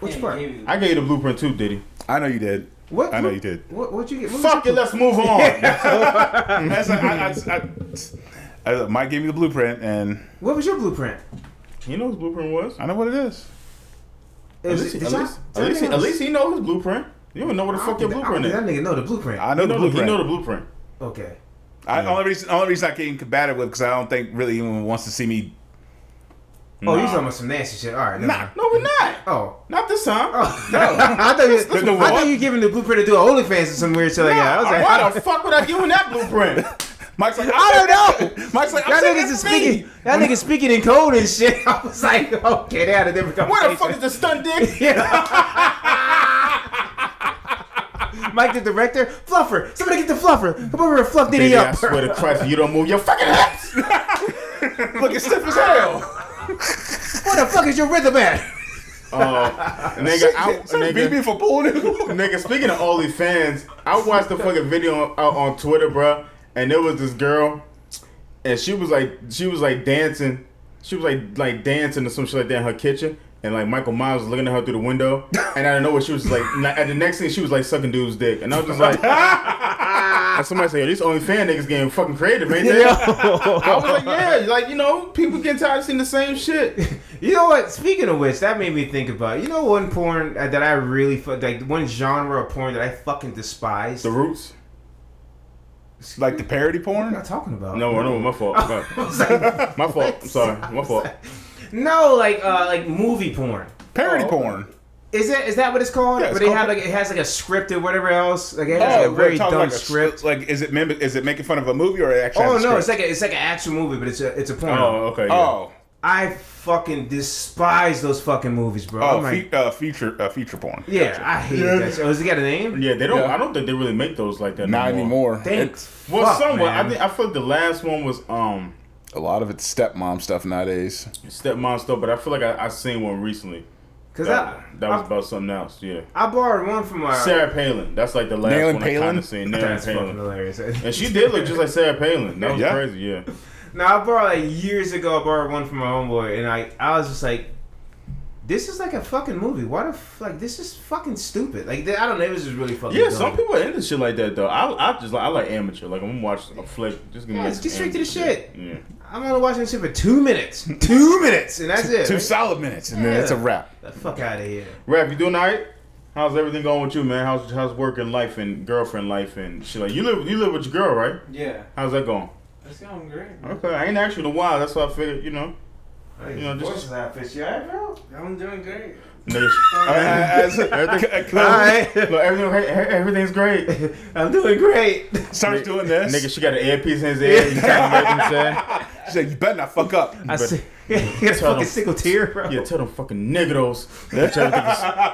Which yeah, part? Gave I gave you the blueprint too, Diddy. I know you did. What? I know what, you did. What? What you get? What Fuck you it. Let's move on. That's like, I, I, I, I, Mike gave you the blueprint, and what was your blueprint? You know what his blueprint was. I know what it is. At least he knows his blueprint. You don't know what the fuck your blueprint is. That nigga know the blueprint. I know the blueprint. You know the blueprint. Okay. I, yeah. Only reason, only reason I getting combative with because I don't think really anyone wants to see me. Oh, nah. You talking about some nasty shit? All right. Nah, no, we're not. Oh, not this time. Oh, no. I thought you. No, I thought you giving the blueprint to do OnlyFans or some weird shit like that. I was like, why the fuck would I give him that blueprint? Mike's like, I don't know. Mike's like, that nigga's speaking. That nigga's speaking in code and shit. I was like, okay, they had a different conversation. Where the fuck is the stunt dick? Mike the director, Fluffer, somebody get the Fluffer. Come over and fluff Diddy Baby, up. I swear to Christ, if you don't move your fucking hips. Looking stiff as hell. Where the fuck is your rhythm at? Oh, uh, nigga, I, nigga, beat me for pulling it. Nigga, speaking of OnlyFans, I watched the fucking video on, uh, on Twitter, bro, and there was this girl, and she was like, she was like dancing, she was like like dancing or some shit like that in her kitchen. And like Michael Myers was looking at her through the window, and I don't know what she was like. At the next thing, she was like sucking dude's dick, and I was just like, and somebody said, "Yo, these OnlyFans niggas getting fucking creative, ain't they?" I was like, "Yeah, like you know, people getting tired of seeing the same shit." You know what? Speaking of which, that made me think about you know one porn that I really like one genre of porn that I fucking despise. The Roots. Like the parody porn? What are you talking about? No, no, no my fault. Like, my fault. I'm sorry. My fault. No, like uh, like movie porn, parody oh. porn. Is that is that what it's called? Yeah, it's Where they called have like it has like a script or whatever else. Like it has oh, like a very dumb like a, script. Like is it is it making fun of a movie or it actually? Oh has a no, script? it's like a, it's like an actual movie, but it's a it's a porn. Oh okay. Yeah. Oh I fucking despise those fucking movies, bro. Oh, like, fe- uh, feature, uh, feature porn. Yeah, gotcha. I hate yeah. that. Shit. Oh, does it got a name? Yeah, they don't. Yeah. I don't think they really make those like that. Not anymore. anymore. Thanks. It's, well, fuck, somewhat. Man. I think I feel like the last one was um. A lot of it's stepmom stuff nowadays. Stepmom stuff, but I feel like I, I seen one recently. Cause that, I, that was I, about something else, yeah. I borrowed one from my Sarah Palin. That's like the last Nailin one Palin? I kind of seen. That's Palin. Fucking hilarious. And she did look just like Sarah Palin. That was yeah. crazy, yeah. Now I borrowed like years ago. I borrowed one from my homeboy, and I I was just like, this is like a fucking movie. Why the f- like this is fucking stupid. Like I don't know. It was just really fucking. Yeah, dumb. Some people are into shit like that though. I I just like I like amateur. Like I'm watching a flick. Just give yeah, me get straight to the shit. Yeah. I'm only watching this shit for two minutes. Two minutes, and that's two, it. Two right? solid minutes, and yeah. then it's a wrap. The fuck out of here. Rap, you doing all right? How's everything going with you, man? How's how's work and life and girlfriend life and shit? Like you live you live with your girl, right? Yeah. How's that going? It's going great. Man. Okay, I ain't asked you in a while. That's why I figured, you know. Hey, you know, just that fish, you alright, bro? I'm doing great. Everything's great. I'm doing great. Starts doing this. Nigga, she got an earpiece in his ear. You know she said, you better not fuck up. You I better, see. You got a fucking single tear, bro. Yeah, tell them fucking niggas.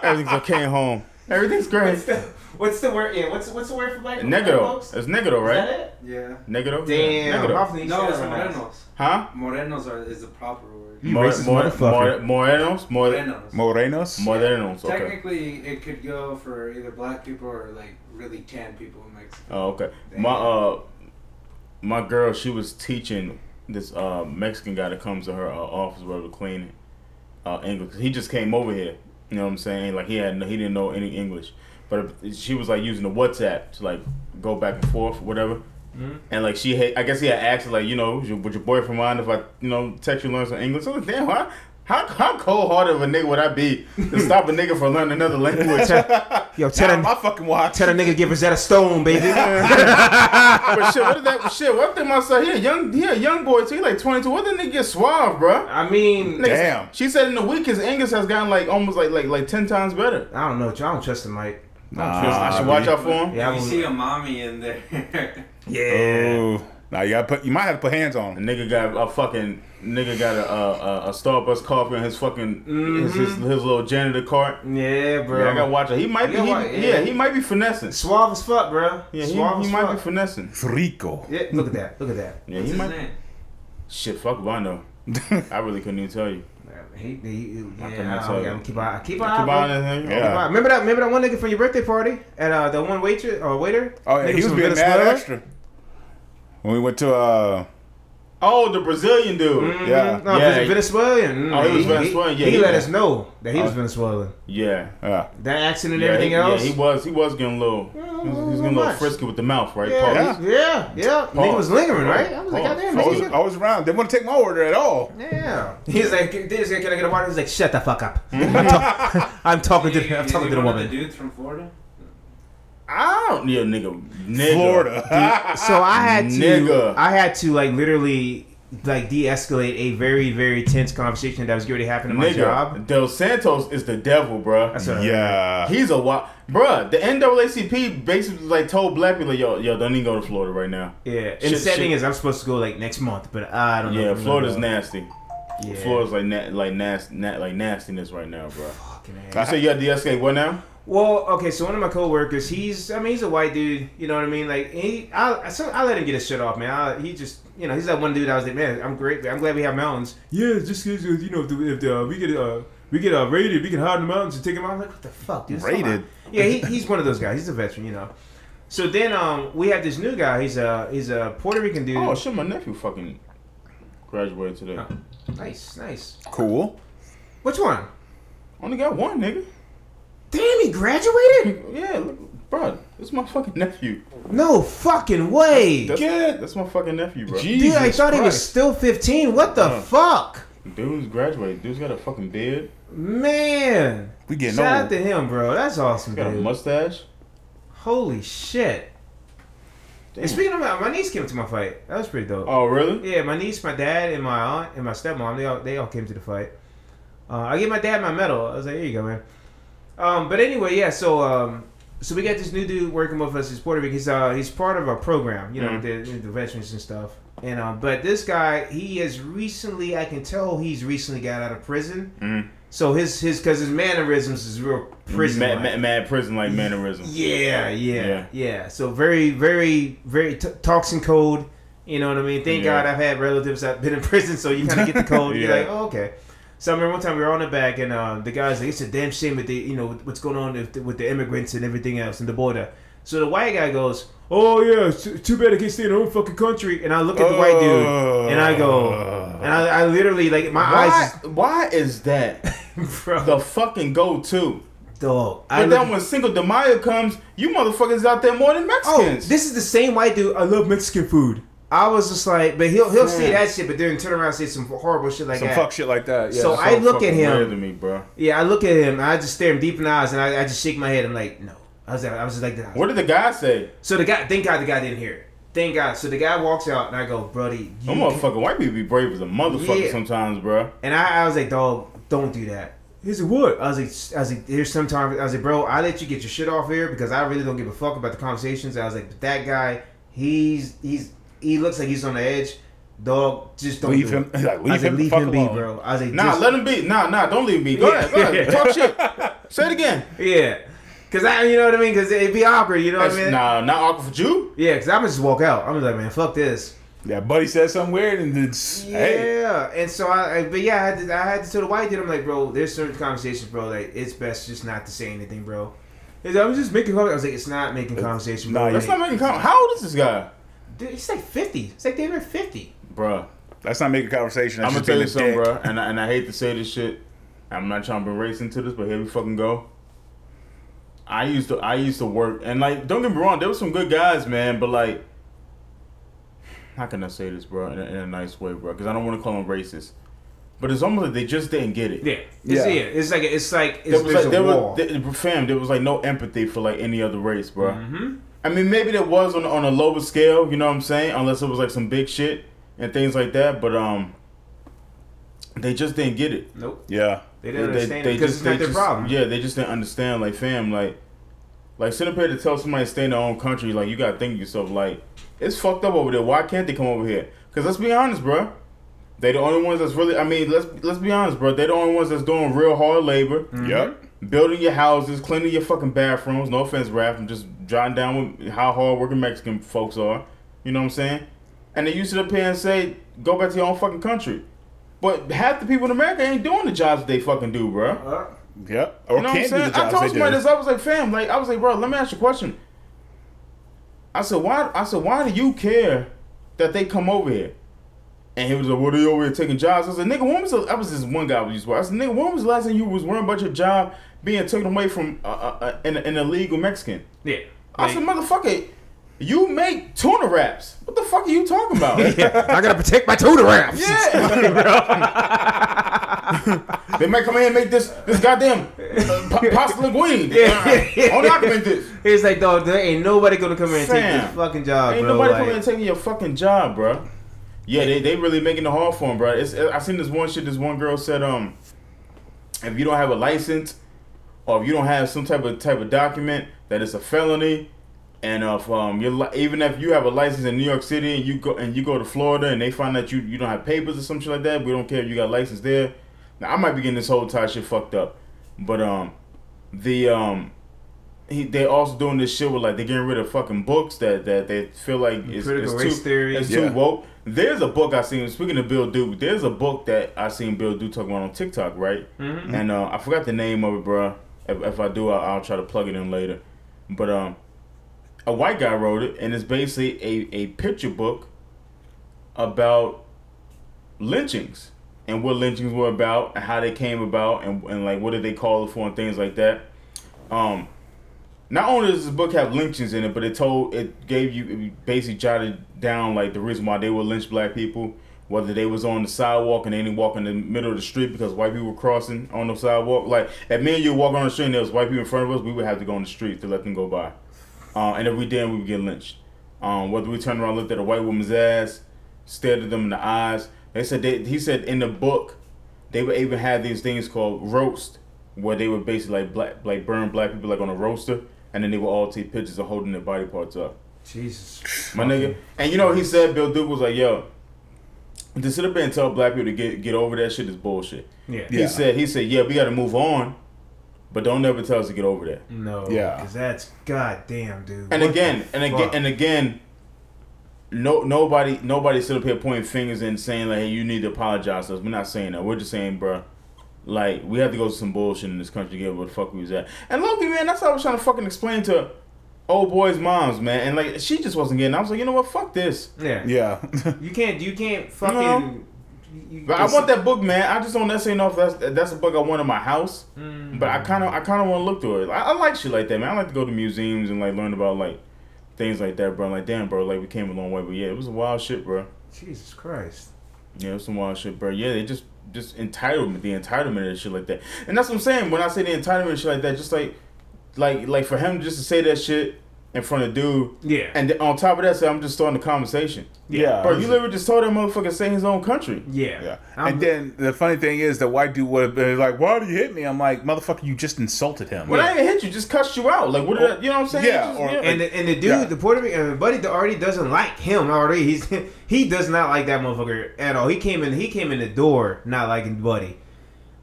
Everything's okay at home. Everything's great. What's the, what's the word? Yeah, what's what's the word for black people? Negro. It's negro, right? Is that it? Yeah. Negro. Damn. Negro. No, it's morenos. Huh? Morenos are, is the proper word. More, racist more, motherfucker. More, morenos. More, morenos. Morenos. Morenos. Yeah. Okay. Technically, it could go for either black people or like really tan people in Mexico. Oh, okay. Damn. My uh, my girl, she was teaching this uh Mexican guy that comes to her uh, office where we're cleaning uh English. He just came over here. You know what I'm saying? Like he had, no, he didn't know any English, but she was like using the WhatsApp to like go back and forth, whatever. Mm-hmm. And like she, had, I guess he had asked her, like, you know, would your, would your boyfriend mind if I, you know, text you learn some English? I was like, damn, how how, how cold hearted of a nigga would I be to stop a nigga from learning another language? Yo, tell nah, a, my fucking watch. Tell a nigga give Rosetta Stone, baby. But shit, what is that? Shit, what thing myself? He a young, he a young boy too. He like twenty-two. What did nigga get suave, bro? I mean, niggas, damn. She said in the week his English has gotten like almost like like like ten times better. I don't know. I don't trust him, Mike. Nah, I, I should watch out for him. Yeah, you see a mommy in there. Yeah. Oh. Now you gotta put. You might have to put hands on him. The nigga got a fucking nigga got a a, a Starbucks coffee in his fucking mm-hmm. his, his his little janitor cart. Yeah, bro. Yeah, I gotta watch it. He might you be. He, watch, yeah. yeah, he might be finessing. Suave as fuck, bro. Yeah, he, Suave he might fuck. be finessing. Rico. Yeah, look at that. Look at that. Yeah, What's he might. Name? Shit, fuck Bono. I really couldn't even tell you. He, he, he, yeah, I I keep on, keep on, keep on. Yeah. Remember that, remember that one nigga from your birthday party and uh, the one waiter or waiter. Oh, yeah, he was being mad extra. When we went to uh, oh, the Brazilian dude, mm-hmm. yeah, no, yeah, Venezuelan. Oh, he was Venezuelan. Yeah, he, he let was. us know that he was uh, Venezuelan. Yeah, uh, that accent and yeah, everything he, else. Yeah, he was, he was getting a little, yeah, he was, he was getting a little frisky with the mouth, right? Yeah, Paul. yeah, yeah. yeah. He was lingering, right? I was Paul. like, goddamn, man, I was, I was around. They wouldn't take my order at all. Yeah, he's like, can I get a water? He's like, shut the fuck up. I'm, talk- I'm talking you, to, you, I'm talking to the woman. The dudes from Florida. I don't need a nigga. nigga. Florida. Dude, so I had to, nigga. I had to like literally like de-escalate a very, very tense conversation that was going to happen in my nigga. job. Dos Santos is the devil, bro. That's what yeah, I mean. He's a wild, bro. The N double A C P basically like told black people, like, yo, yo, don't even go to Florida right now. Yeah, and shit, the sad shit. thing is, I'm supposed to go like next month, but I don't know. Yeah, Florida's know. nasty. Yeah. Florida's like na- like nasty, na- like nastiness right now, bro. Fucking ass. I said you got de-escalate what now? Well, okay, so one of my coworkers, he's, I mean, he's a white dude, you know what I mean? Like, he, I, so I let him get his shit off, man. I, he just, you know, he's that one dude. I was like, man, I'm great. I'm glad we have mountains. Yeah, just you know, if, the, if the, uh, we get uh, we get uh, raided, we can hide in the mountains and take him out. I'm like, what the fuck, dude? Raided? Yeah, he, he's one of those guys. He's a veteran, you know. So then um, we have this new guy. He's a he's a Puerto Rican dude. Oh, shit, my nephew fucking graduated today. Oh, nice, nice. Cool. Which one? Only got one, nigga. Damn, he graduated? Yeah, look, bro, it's my fucking nephew. No fucking way. That's, yeah, that's my fucking nephew, bro. Jesus Dude, I thought Christ. he was still fifteen. What the uh, fuck? Dude's graduated. Dude's got a fucking beard. Man. We getting Shout old. out to him, bro. That's awesome, He's got dude. a mustache. Holy shit. Damn. And speaking of my, my niece came to my fight. That was pretty dope. Oh, really? Yeah, my niece, my dad, and my aunt, and my stepmom, they all, they all came to the fight. Uh, I gave my dad my medal. I was like, here you go, man. Um, but anyway, yeah. So, um, so we got this new dude working with us. He's Puerto Rican. He's uh, he's part of our program, you know, mm-hmm. the, the veterans and stuff. You know, but this guy, he has recently, I can tell he's recently got out of prison. Mm. So his, his, cause his mannerisms is real prison. Mad, mad, mad prison like mannerisms. Yeah, yeah, yeah, yeah. So very, very, very t- talks in code. You know what I mean? Thank yeah. God I've had relatives that have been in prison, so you kind of get the code. yeah. You're like, oh, okay. So I remember one time we were on the back, and uh, the guy's like, it's a damn shame with the, you know, what's going on with the, with the immigrants and everything else in the border. So the white guy goes, oh yeah, it's too bad I can't stay in their own fucking country. And I look at the uh, white dude, and I go, and I, I literally like my why, eyes. Just, why is that, bro? The fucking go-to, dog. But I then look, when Cinco de Mayo comes, you motherfuckers out there more than Mexicans. Oh, this is the same white dude. I love Mexican food. I was just like, but he'll he'll say that shit, but then turn around and say some horrible shit like some that. Some fuck shit like that. Yeah, so I look at him. Weird to me, bro. Yeah, I look at him, and I just stare him deep in the eyes, and I, I just shake my head. I'm like, no. I was, I was just like, that. What did the guy say? So the guy, thank God the guy didn't hear it. Thank God. So the guy walks out, and I go, brody. You motherfucker, white people be brave as a motherfucker yeah. sometimes, bro. And I, I was like, dog, don't do that. He said, what? I was like, I was like, here's sometimes. I was like, bro, I let you get your shit off here because I really don't give a fuck about the conversations. I was like, but that guy, he's he's. He looks like he's on the edge. Dog, just don't leave do him. It. Like, leave I was him like, leave him be, alone. Bro. I was like, nah, let him be. Nah, nah, don't leave me. Go yeah. ahead, go ahead. Talk shit. Say it again. Yeah. Because, I, you know what I mean? Because it'd be awkward, you know That's, what I mean? Nah, not awkward for you. Yeah, because I'm going to just walk out. I'm just like, man, fuck this. Yeah, buddy said something weird and then, hey. Yeah, and so I, but yeah, I had to, I had to tell the white dude, I'm like, bro, there's certain conversations, bro, like, it's best just not to say anything, bro. I was just making conversation. I was like, it's not making conversation, bro. Nah, that's not making conversation. How old is this guy? Dude, he's like fifty. It's like they're fifty. Bruh. That's not making conversation. That's I'm going to tell you something, dick. Bro. And I, and I hate to say this shit. I'm not trying to be racist into this, but here we fucking go. I used to I used to work. And, like, don't get me wrong. There were some good guys, man. But, like, how can I say this, bro, in a, in a nice way, bro? Because I don't want to call them racist. But it's almost like they just didn't get it. Yeah. Yeah. It's like, it's like, it's there like, there was, there, fam, there was, like, no empathy for, like, any other race, bro. Mm-hmm. I mean, maybe that was on on a lower scale, you know what I'm saying? Unless it was like some big shit and things like that, but um, they just didn't get it. Nope. Yeah. They didn't they, understand they, it because it's not their just, problem. Yeah, they just didn't understand. Like, fam, like, like sitting up here to tell somebody to stay in their own country, like, you got to think to yourself, like, it's fucked up over there. Why can't they come over here? Because let's be honest, bro. They the only ones that's really, I mean, let's let's be honest, bro. They the only ones that's doing real hard labor. Mm-hmm. Yep. Building your houses, cleaning your fucking bathrooms. No offense, Raph. I'm just jotting down with how hard working Mexican folks are. You know what I'm saying? And they used to up here and say, go back to your own fucking country. But half the people in America ain't doing the jobs that they fucking do, bro. Uh, yep. Or you know can't what I'm saying? Do the jobs I told somebody this. I was like, fam, like, I was like, bro, let me ask you a question. I said, why? I said, why do you care that they come over here? And he was like, what are you over here taking jobs? I said, nigga, when was the, I was this one guy we used to watch. I said, nigga, when was the last time you was worrying about your job being taken away from uh, uh, an, an illegal Mexican? Yeah. I said, motherfucker, you make tuna wraps. What the fuck are you talking about? Yeah, I got to protect my tuna wraps. Yeah. They might come in and make this this goddamn uh, p- pasta linguine. Yeah. Yeah. I'll document this. It's like, dog, there ain't nobody going to come in and Sam, take your fucking job, ain't bro. Ain't nobody like, coming in and taking your fucking job, bro. Yeah, they they really making it hard for him, bro. It's, I seen this one shit. This one girl said, um, if you don't have a license, or if you don't have some type of type of document, that it's a felony. And if um, you even if you have a license in New York City and you go and you go to Florida and they find that you, you don't have papers or some shit like that, we don't care if you got a license there. Now I might be getting this whole entire shit fucked up, but um, the um. He, they also doing this shit with like they're getting rid of fucking books that, that they feel like it's, it's too theory. It's yeah. too woke. There's a book I seen. Speaking of Bill Duke, there's a book that I seen Bill Duke talking about on TikTok, right? Mm-hmm. And uh, I forgot the name of it, bro. If, if I do, I'll, I'll try to plug it in later. But um, a white guy wrote it, and it's basically a, a picture book about lynchings and what lynchings were about and how they came about and and like what did they call it for and things like that. Um. Not only does this book have lynchings in it, but it told, it gave you, it basically jotted down like the reason why they would lynch black people, whether they was on the sidewalk and they didn't walk in the middle of the street because white people were crossing on the sidewalk. Like, if me and you walk on the street and there was white people in front of us, we would have to go on the street to let them go by. Uh, and if we didn't, we would get lynched. Um, whether we turned around, looked at a white woman's ass, stared at them in the eyes. They said, they, he said in the book, they would even have these things called roast, where they would basically like black, like burn black people like on a roaster. And then they would all take pictures of holding their body parts up. Jesus. My nigga. And you know, he said Bill Duke was like, yo, to sit up there and tell black people to get get over that shit is bullshit. Yeah. He yeah. said, he said, yeah, we gotta move on, but don't ever tell us to get over that. No. Yeah. Because that's goddamn, dude. And what again, and fuck? again and again, no nobody nobody sit up here pointing fingers and saying like, hey, you need to apologize to us. We're not saying that. We're just saying, bro, like, we have to go to some bullshit in this country to get where the fuck we was at. And Loki, man, that's how I was trying to fucking explain to old boys' moms, man, and like she just wasn't getting it. I was like, you know what, fuck this. Yeah, yeah. you can't, you can't fucking. You know? you, you, but I want that book, man. I just don't necessarily know if that's that's a book I want in my house. Mm-hmm. But I kind of, I kind of want to look through it. I, I like shit like that, man. I like to go to museums and like learn about like things like that, bro. I'm like, damn, bro, like we came a long way, but yeah, it was a wild shit, bro. Jesus Christ. Yeah, it was some wild shit, bro. Yeah, they just, just entitlement, the entitlement and shit like that. And that's what I'm saying when I say the entitlement and shit like that, just like. Like, like for him just to say that shit in front of dude. Yeah. And on top of that, so I'm just starting the conversation. Yeah. Bro, you literally just told that motherfucker stay in his own country. Yeah. yeah. And I'm, then the funny thing is, the white dude would have been like, why do you hit me? I'm like, motherfucker, you just insulted him. Well, yeah. I didn't hit you. Just cussed you out. Like, what did I, you know what I'm saying? Yeah. Just, or, yeah. And, the, and the dude, yeah. the Puerto Rican, the buddy that already doesn't like him already. He's, he does not like that motherfucker at all. He came in, he came in the door not liking buddy.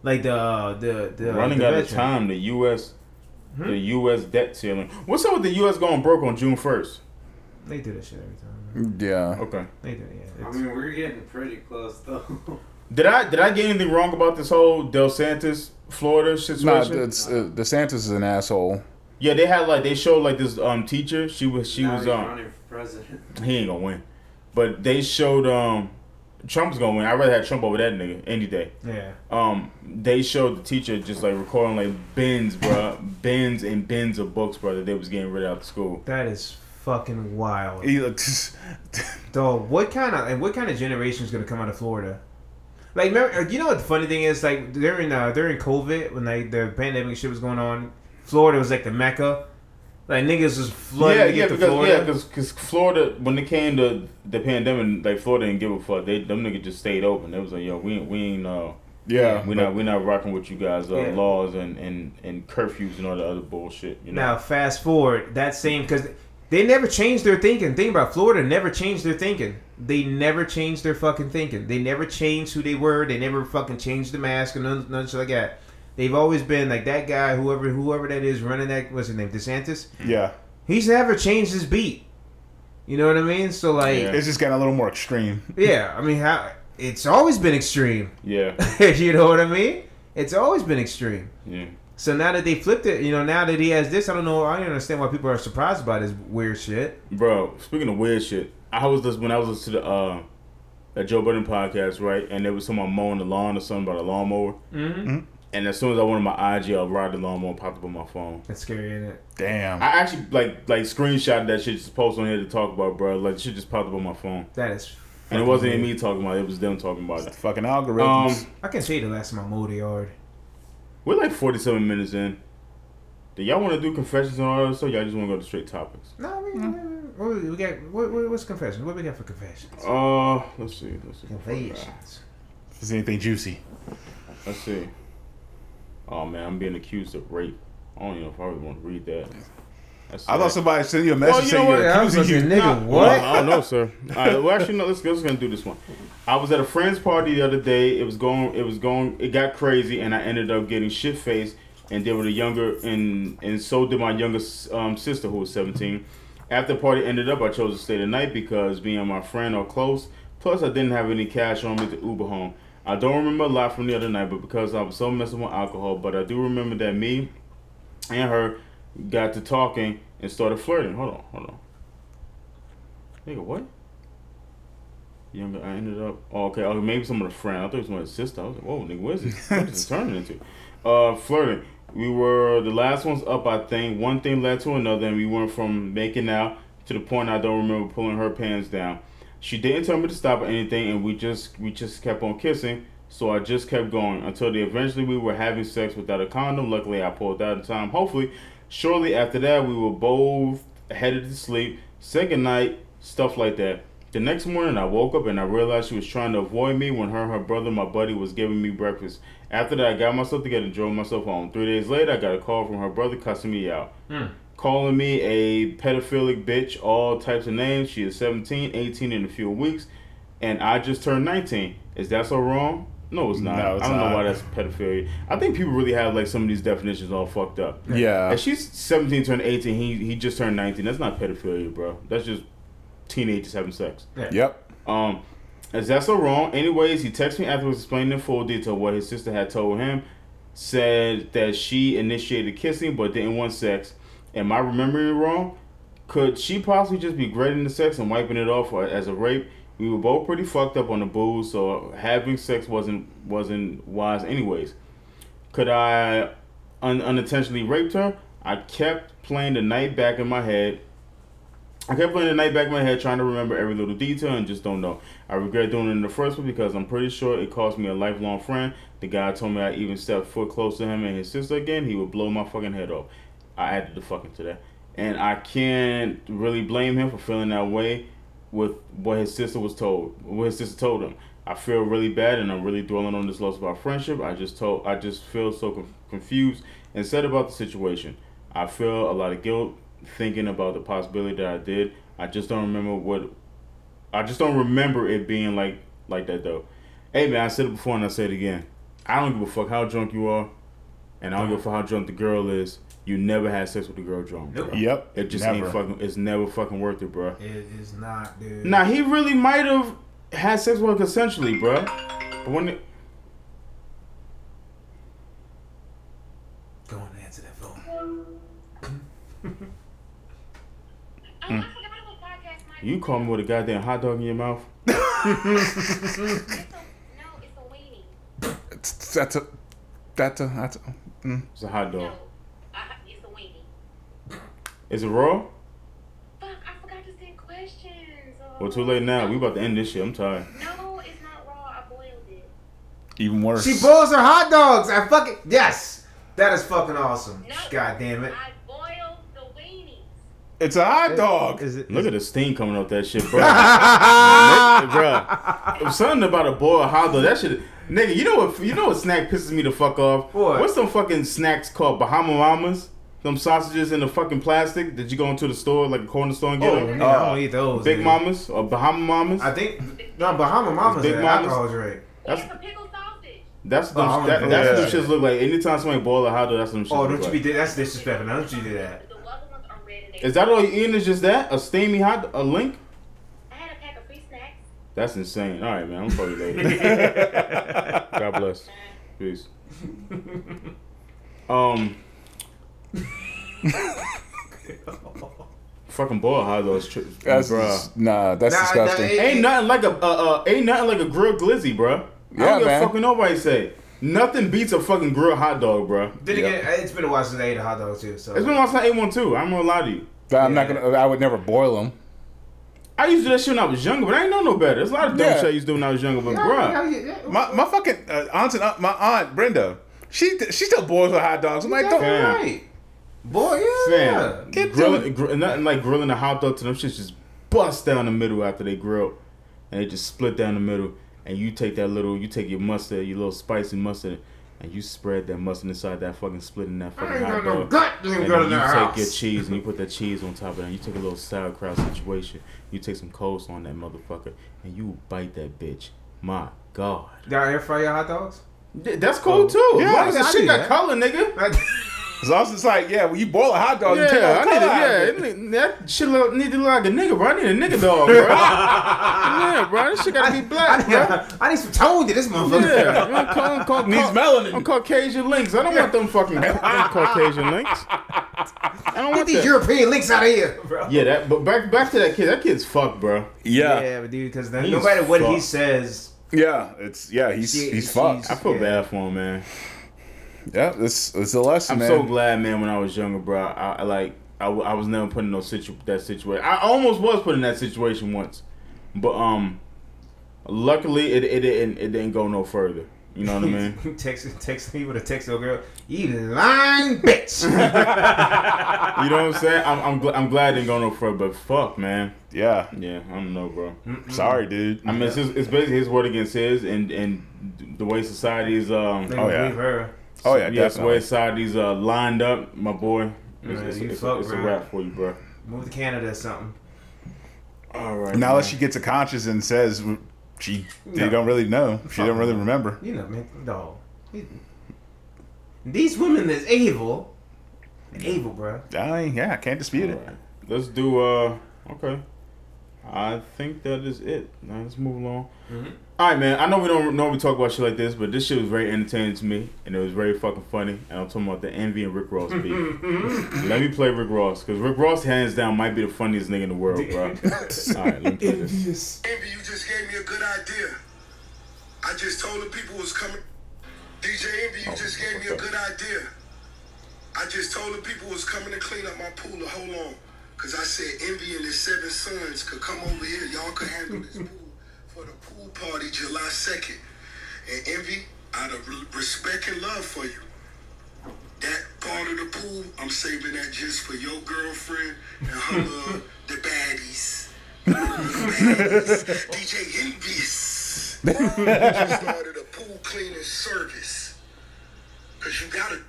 Like the, uh, the, the. Running the out of time, the U S Mm-hmm. The U S debt ceiling. What's up with the U S going broke on June first? They do that shit every time. Man. Yeah. Okay. They do it, yeah. It's... I mean, we're getting pretty close, though. Did I did I get anything wrong about this whole DeSantis, Florida situation? Nah, it's, uh, DeSantis is an asshole. Yeah, they had, like, they showed, like, this um teacher. She was, she now was, um... running for president. He ain't gonna win. But they showed, um... Trump's gonna win. I'd rather have Trump over that nigga any day. Yeah. Um, they showed the teacher just like recording like bins, bro, bins and bins of books, bro, that they was getting rid of out of school. That is fucking wild. He looks. Dog, what kind of and what kind of generation is gonna come out of Florida? Like, remember, you know what the funny thing is? Like during uh, during COVID, when like the pandemic shit was going on, Florida was like the Mecca. Like, niggas was flooding yeah, to get yeah, to because, Florida. Yeah, because because Florida, when it came to the pandemic, like, Florida didn't give a fuck. They Them niggas just stayed open. They was like, yo, we, we ain't, uh, yeah, we not we not rocking with you guys' uh, yeah. laws and, and, and curfews and all the other bullshit. You know? Now, fast forward, that same, because they never changed their thinking. Think about Florida never changed their thinking. They never changed their fucking thinking. They never changed who they were. They never fucking changed the mask or none, none shit like that. They've always been like that guy, whoever whoever that is running that, what's his name, DeSantis? Yeah. He's never changed his beat. You know what I mean? So, like... Yeah. It's just gotten a little more extreme. Yeah. I mean, how it's always been extreme. Yeah. You know what I mean? It's always been extreme. Yeah. So, now that they flipped it, you know, now that he has this, I don't know, I don't understand why people are surprised about his weird shit. Bro, speaking of weird shit, I was just, when I was listening to the... Uh, that Joe Budden podcast, right? And there was someone mowing the lawn or something about a lawnmower. Mm-hmm. Mm-hmm. And as soon as I went on my I G, I ride the lawnmower popped up on my phone. That's scary, isn't it? Damn. I actually like like screenshot that shit, just posted on here to talk about, bro. Like shit just popped up on my phone. That is. And it wasn't even me talking about it; it was them talking about it. It's the fucking algorithms. Um, I can tell you the last time I mowed the yard. We're like forty-seven minutes in. Do y'all want to do confessions and all that stuff? Y'all just want to go to straight topics? No, I mean, mm-hmm. what we got what, what's confessions? What we got for confessions? Uh, let's see, let's see. Confessions. If there's anything juicy, let's see. Oh man, I'm being accused of rape. I don't even know if I really want to read that. That's I right. thought somebody sent you a message well, you know saying you're accusing you. Nigga, nah, what? Well, I don't know, sir. All right, well, actually, no. Let's let's gonna do this one. I was at a friend's party the other day. It was going. It was going. It got crazy, and I ended up getting shit faced. And there was a younger, and and so did my younger um, sister, who was seventeen. After the party ended up, I chose to stay the night because me and my friend are close. Plus, I didn't have any cash on me to Uber home. I don't remember a lot from the other night, but because I was so messing with alcohol, but I do remember that me and her got to talking and started flirting. Hold on, hold on. Nigga, what? Younger, I ended up, oh, okay, oh, maybe some of the friend. I thought it was my sister. I was like, whoa, nigga, what is this? What is this turning into? Uh, flirting. We were the last ones up, I think. One thing led to another, and we went from making out to the point I don't remember pulling her pants down. She didn't tell me to stop or anything, and we just we just kept on kissing, so I just kept going until they eventually we were having sex without a condom. Luckily, I pulled out in time. Hopefully, shortly after that, we were both headed to sleep, said goodnight, stuff like that. The next morning, I woke up, and I realized she was trying to avoid me when her and her brother, my buddy, was giving me breakfast. After that, I got myself together and drove myself home. Three days later, I got a call from her brother cussing me out. Mm. calling me a pedophilic bitch, all types of names. She is seventeen, eighteen in a few weeks, and I just turned nineteen. Is that so wrong? No, it's not. No, it's I don't not. know why that's pedophilia. I think people really have like some of these definitions all fucked up. Yeah. And she's seventeen, turned eighteen. He he just turned nineteen. That's not pedophilia, bro. That's just teenagers having sex. Yeah. Yep. Um, is that so wrong? Anyways, he texted me afterwards, explaining in full detail what his sister had told him. Said that she initiated kissing but didn't want sex. Am I remembering wrong? Could she possibly just be great into sex and wiping it off as a rape? We were both pretty fucked up on the booze, so having sex wasn't wasn't wise anyways. Could I un- unintentionally raped her? I kept playing the night back in my head. I kept playing the night back in my head, trying to remember every little detail and just don't know. I regret doing it in the first one because I'm pretty sure it cost me a lifelong friend. The guy told me I even stepped foot close to him and his sister again, he would blow my fucking head off. I added the fucking to that. And I can't really blame him for feeling that way with what his sister was told, what his sister told him. I feel really bad and I'm really dwelling on this loss of our friendship. I just told, I just feel so com- confused and sad about the situation. I feel a lot of guilt thinking about the possibility that I did. I just don't remember what, I just don't remember it being like, like that though. Hey man, I said it before and I said it again. I don't give a fuck how drunk you are and I don't give a fuck how drunk the girl is. You never had sex with a girl drunk, bro. Yep. It just never. ain't fucking, it's never fucking worth it, bro. It is not, dude. Now, he really might have had sex with her consensually, bro. But when it... Go on and answer that phone. mm. You call me with a goddamn hot dog in your mouth? No, it's a weenie. That's a, that's a, that's a, mm. It's a hot dog. Is it raw? Fuck, I forgot to send questions. Uh, well, too late now. We about to end this shit. I'm tired. No, it's not raw. I boiled it. Even worse. She boils her hot dogs. I fucking... Yes. That is fucking awesome. No, God damn it. I boiled the weenies. It's a hot dog. Is it, is Look it, at the steam coming off that shit, bro. Bro. Something about a boiled hot dog. That shit... Nigga, you know what, you know what snack pisses me the fuck off? What? What's some fucking snacks called Bahama Mamas? Them sausages in the fucking plastic that you go into the store, like a corner store, and get oh, them. Oh, I don't eat those. Big dude. Mamas or Bahama Mamas. I think no Bahama Mamas. Big Mamas. Drink. That's a pickle sausage. That's the oh, that, that's what them shits look like. Anytime somebody boil a hot dog, that's what them shits oh, look like. Oh, don't you be that's disrespectful. Now don't you do that. The other ones are red and they is that all you eating? Is just that a steamy hot a link? I had a pack of free snacks. That's insane. All right, man. I'm probably late. God bless. Peace. Um. Fucking boil hot dogs, tri- that's bro. Nah, that's nah, disgusting. Nah, ain't, ain't nothing like a uh, uh, ain't nothing like a grilled glizzy, bro. Yeah, I don't give man. a fucking nobody say nothing beats a fucking grilled hot dog, bro. Then yep. again, it's been a while since I ate a hot dog too. So it's been a while since I ate one too. I'm gonna lie to you. But I'm yeah. not gonna. I would never boil them. I used to do that shit when I was younger, but I ain't know no better. There's a lot of dumb yeah. shit I used to do when I was younger, but yeah, bro, yeah, yeah. my my fucking uh, aunt and uh, my aunt Brenda, she she still boils her hot dogs. I'm like, don't right. Boy, yeah, Fam, get grilling, gr- nothing like grilling a hot dog to them shits just bust down the middle after they grill, and they just split down the middle. And you take that little, you take your mustard, your little spicy mustard, and you spread that mustard inside that fucking split in that fucking hot dog. No gut and then you take house. your cheese and you put that cheese on top of that. You take a little sauerkraut situation. You take some coleslaw on that motherfucker, and you bite that bitch. My God. Y'all air fry your hot dogs? That's cool too. Yeah, why does that shit got color, nigga? As long as it's like, yeah, when you boil a hot dog, yeah, you tell I need a, yeah, need, that shit look, need to look like a nigga, bro. I need a nigga dog, bro. Yeah, bro, this shit gotta I, be black, I, bro. I, I need some tone to this motherfucker. Yeah, I'm, call, I'm, call, needs melanin. I'm Caucasian links. I don't yeah. want them fucking Caucasian links. I don't Get want these that. European links out of here, bro. Yeah, that. But back back to that kid. That kid's fucked, bro. Yeah, yeah, but dude, because no matter what fucked. he says, yeah, it's yeah, he's she, he's fucked. I feel yeah. bad for him, man. Yeah, it's it's a lesson. I'm man. so glad, man. When I was younger, bro, I, I like I, I was never put in no situ that situation. I almost was put in that situation once, but um, luckily it it didn't it didn't go no further. You know what I mean? text text me with a text little girl, you lying bitch. You know what I'm saying? I'm I'm, gl- I'm glad it didn't go no further, but fuck, man. Yeah, yeah. I don't know, bro. Mm-mm. Sorry, dude. I mean, yeah. it's, his, it's basically his word against his, and and the way society's um. They oh yeah. Her. Oh yeah, yeah. That's why society's uh, lined up, my boy. It's, it's, you it's, fuck, it's a wrap for you, bro. Move to Canada or something. All right. Now man. That she gets a conscience and says she, they no. don't really know. She fuck don't really man. remember. You know, man, dog. These women is evil. Evil, bro. I yeah, I can't dispute right. it. Let's do. uh Okay. I think that is it. Now let's move along. Mm-hmm. All right, man. I know we don't normally talk about shit like this, but this shit was very entertaining to me, and it was very fucking funny. And I'm talking about the Envy and Rick Ross beef. Mm-hmm. Let me play Rick Ross, because Rick Ross, hands down, might be the funniest nigga in the world, bro. All right, let me play this. Envy, you just gave me a good idea. I just told the people who's coming. D J Envy, you oh, just gave me a good idea. I just told the people who's coming to clean up my pool to hold on. Because I said Envy and his seven sons could come over here. Y'all could handle this pool for the pool party July second. And Envy, out of respect and love for you, that part of the pool, I'm saving that just for your girlfriend and her love, the baddies. The baddies. D J Envious. We just started a pool cleaning service. Because you got to...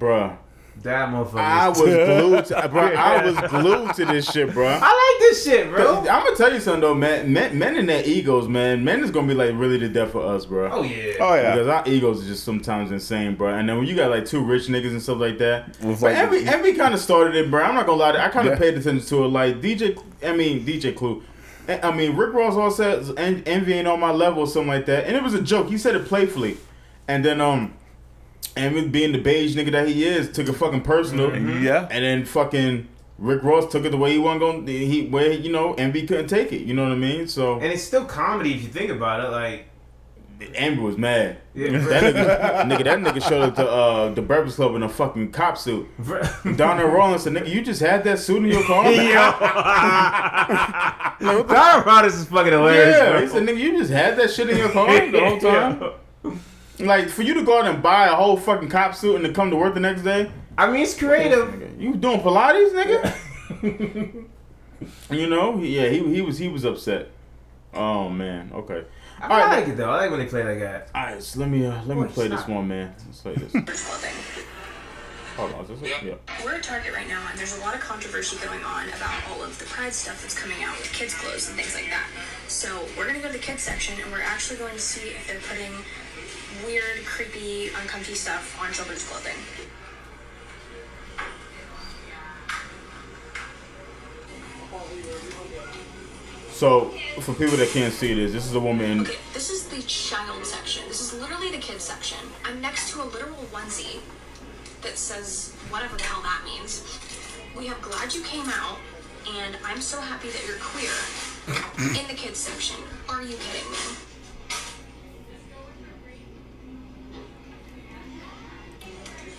Bruh, that motherfucker. I was glued to, bro, I was glued to this shit, bro. I like this shit, bro. I'm gonna tell you something though, man. Men, men and their egos, man. Men is gonna be like really the death for us, bro. Oh yeah, oh yeah. Because our egos are just sometimes insane, bro. And then when you got like two rich niggas and stuff like that, but like every the- every kind of started it, bro. I'm not gonna lie to you. I kind of yeah. paid attention to it. Like D J, I mean D J Clue. I mean Rick Ross all said Envy ain't on my level or something like that, and it was a joke. He said it playfully, and then um. and being the beige nigga that he is, took it fucking personal. Mm-hmm. Yeah. And then fucking Rick Ross took it the way he wasn't going to, he, where, you know, Envy couldn't take it. You know what I mean? So. And it's still comedy if you think about it. Like. Envy was mad. Yeah, that nigga, nigga, that nigga showed up to uh, the Breakfast Club in a fucking cop suit. Donna Rollins said, nigga, you just had that suit in your car? Yeah. Donna Rollins is fucking hilarious. Yeah. Bro. He said, nigga, you just had that shit in your car the whole time? Yeah. Like, for you to go out and buy a whole fucking cop suit and to come to work the next day? I mean, it's creative. You doing Pilates, nigga? Yeah. You know? Yeah, he he was he was upset. Oh, man. Okay. I, mean, All right. I like it, though. I like when they play like that. All right, so let me, uh, let me play this one, man. Let's play this. Hold on. Is this it? Yeah. We're at Target right now, and there's a lot of controversy going on about all of the Pride stuff that's coming out with kids' clothes and things like that. So we're going to go to the kids section, and we're actually going to see if they're putting... weird, creepy, uncomfy stuff on children's clothing. So, for people that can't see this, this is a woman... Okay, this is the child section. This is literally the kids section. I'm next to a literal onesie that says whatever the hell that means. We have Glad You Came Out, and I'm So Happy That You're Queer in the kids section. Are you kidding me?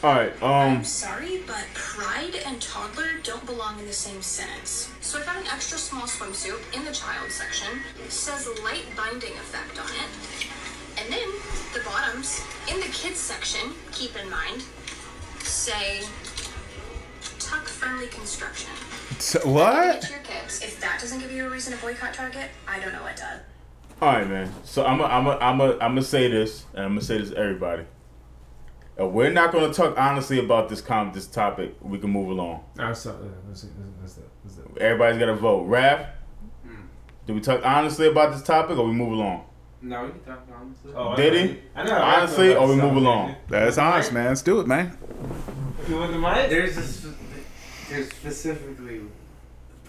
Alright, um... I'm sorry, but pride and toddler don't belong in the same sentence. So I found an extra small swimsuit in the child section. It says light binding effect on it. And then the bottoms in the kids section, keep in mind, say tuck-friendly construction. So, what? To your kids. If that doesn't give you a reason to boycott Target, I don't know what does. Alright, man. So I'm going a, I'm a, I'm to say this, and I'm going to say this to everybody. We're not going to talk honestly about this com- this topic. We can move along. That's it. Everybody's got to vote. Raph, mm. do we talk honestly about this topic or we move along? No, we can talk honestly. Oh, Diddy? I know. Honestly, I know or we move along? That's honest, man. Let's do it, man. You want the mic? There's, a sp- there's specifically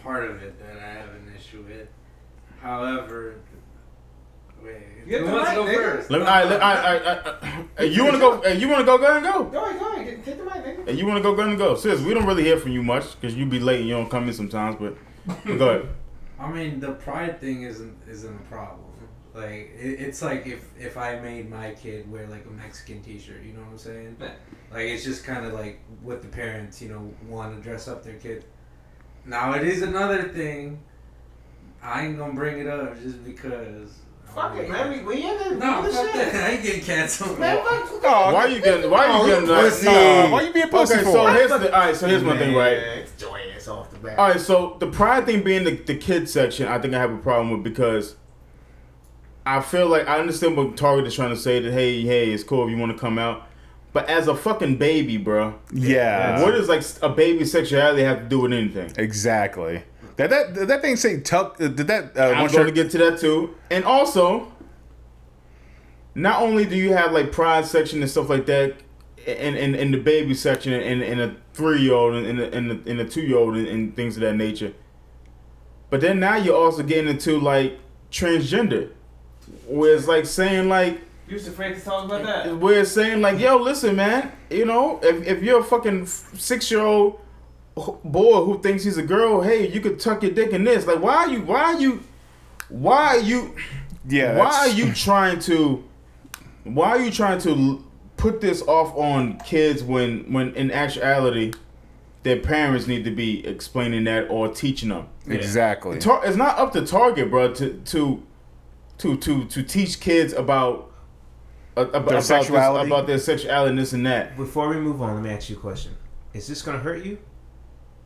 part of it that I have an issue with. However... Wait, who wants to go first? Let me, all right, let, all right, all right, all right, all right. You want to go? You want to go? Go ahead and go. Go ahead, go ahead. Take the mic, nigga. And you want to go? Go ahead and go. Sis, we don't really hear from you much because you be late and you don't come in sometimes. But go ahead. I mean, the pride thing isn't isn't a problem. Like it, it's like if if I made my kid wear like a Mexican T-shirt, you know what I'm saying? Yeah. Like it's just kind of like what the parents, you know, want to dress up their kid. Now it is another thing. I ain't gonna bring it up just because. Fuck it, man. We in there. No, fuck that. I ain't getting canceled. Man, fuck off. Why are you getting... Why are you getting... Pussy. Uh, why you being pussy okay, for? So here's the, all right, so here's my thing, right? It's joy ass off the bat. All right, so the pride thing being the, the kids section, I think I have a problem with because I feel like... I understand what Target is trying to say, that, hey, hey, it's cool if you want to come out. But as a fucking baby, bro. Yeah. What does like a baby's sexuality have to do with anything? Exactly. Did that did that thing say tuck? Did that? Uh, I'm going to get to that too. And also, not only do you have like pride section and stuff like that, and and, and the baby section, and, and a three year old, and a, and a, and a two year old, and, and things of that nature. But then now you're also getting into like transgender, where it's like saying like. You was afraid to talk about that. Where it's saying like, yo, listen, man, you know, if if you're a fucking six year old. Boy who thinks he's a girl, hey, you could tuck your dick in this. Like, why are you, why are you, why are you, yeah, why are you trying to, why are you trying to put this off on kids when, when in actuality, their parents need to be explaining that or teaching them. Exactly. Yeah. It's not up to Target, bro, to to to to, to teach kids about about their sexuality, this, about their sexuality, and this and that. Before we move on, let me ask you a question: is this gonna hurt you?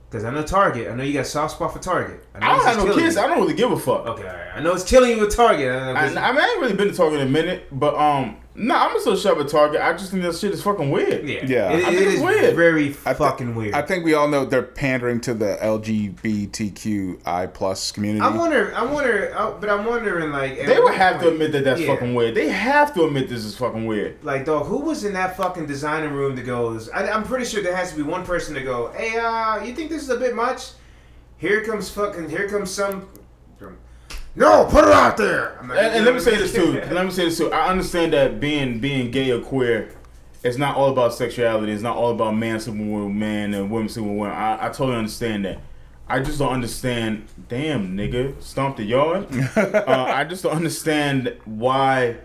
Because I know Target. I know you got a soft spot for Target. I, know I don't have no kids. You. I don't really give a fuck. Okay, all right. I know it's killing you with Target. I, I, I mean, I ain't really been to Target in a minute. But, um, no, nah, I'm still shop at Target. I just think that shit is fucking weird. Yeah. yeah. It, I it think it's weird. very I fucking th- weird. I think we all know they're pandering to the L G B T Q I plus community. I wonder, I wonder, I, but I'm wondering, like... They would have point, to admit that that's yeah. fucking weird. They have to admit this is fucking weird. Like, dog, who was in that fucking designing room that goes... I, I'm pretty sure there has to be one person to go, hey, uh, you think this is a bit much? Here comes fucking... Here comes some... No, put it out there. I'm like, and, and let me say this too. Let me say this too. I understand that being being gay or queer, it's not all about sexuality. It's not all about man sleeping with man and women sleeping with women. I, I totally understand that. I just don't understand. Damn, nigga, stomp the yard. uh, I just don't understand why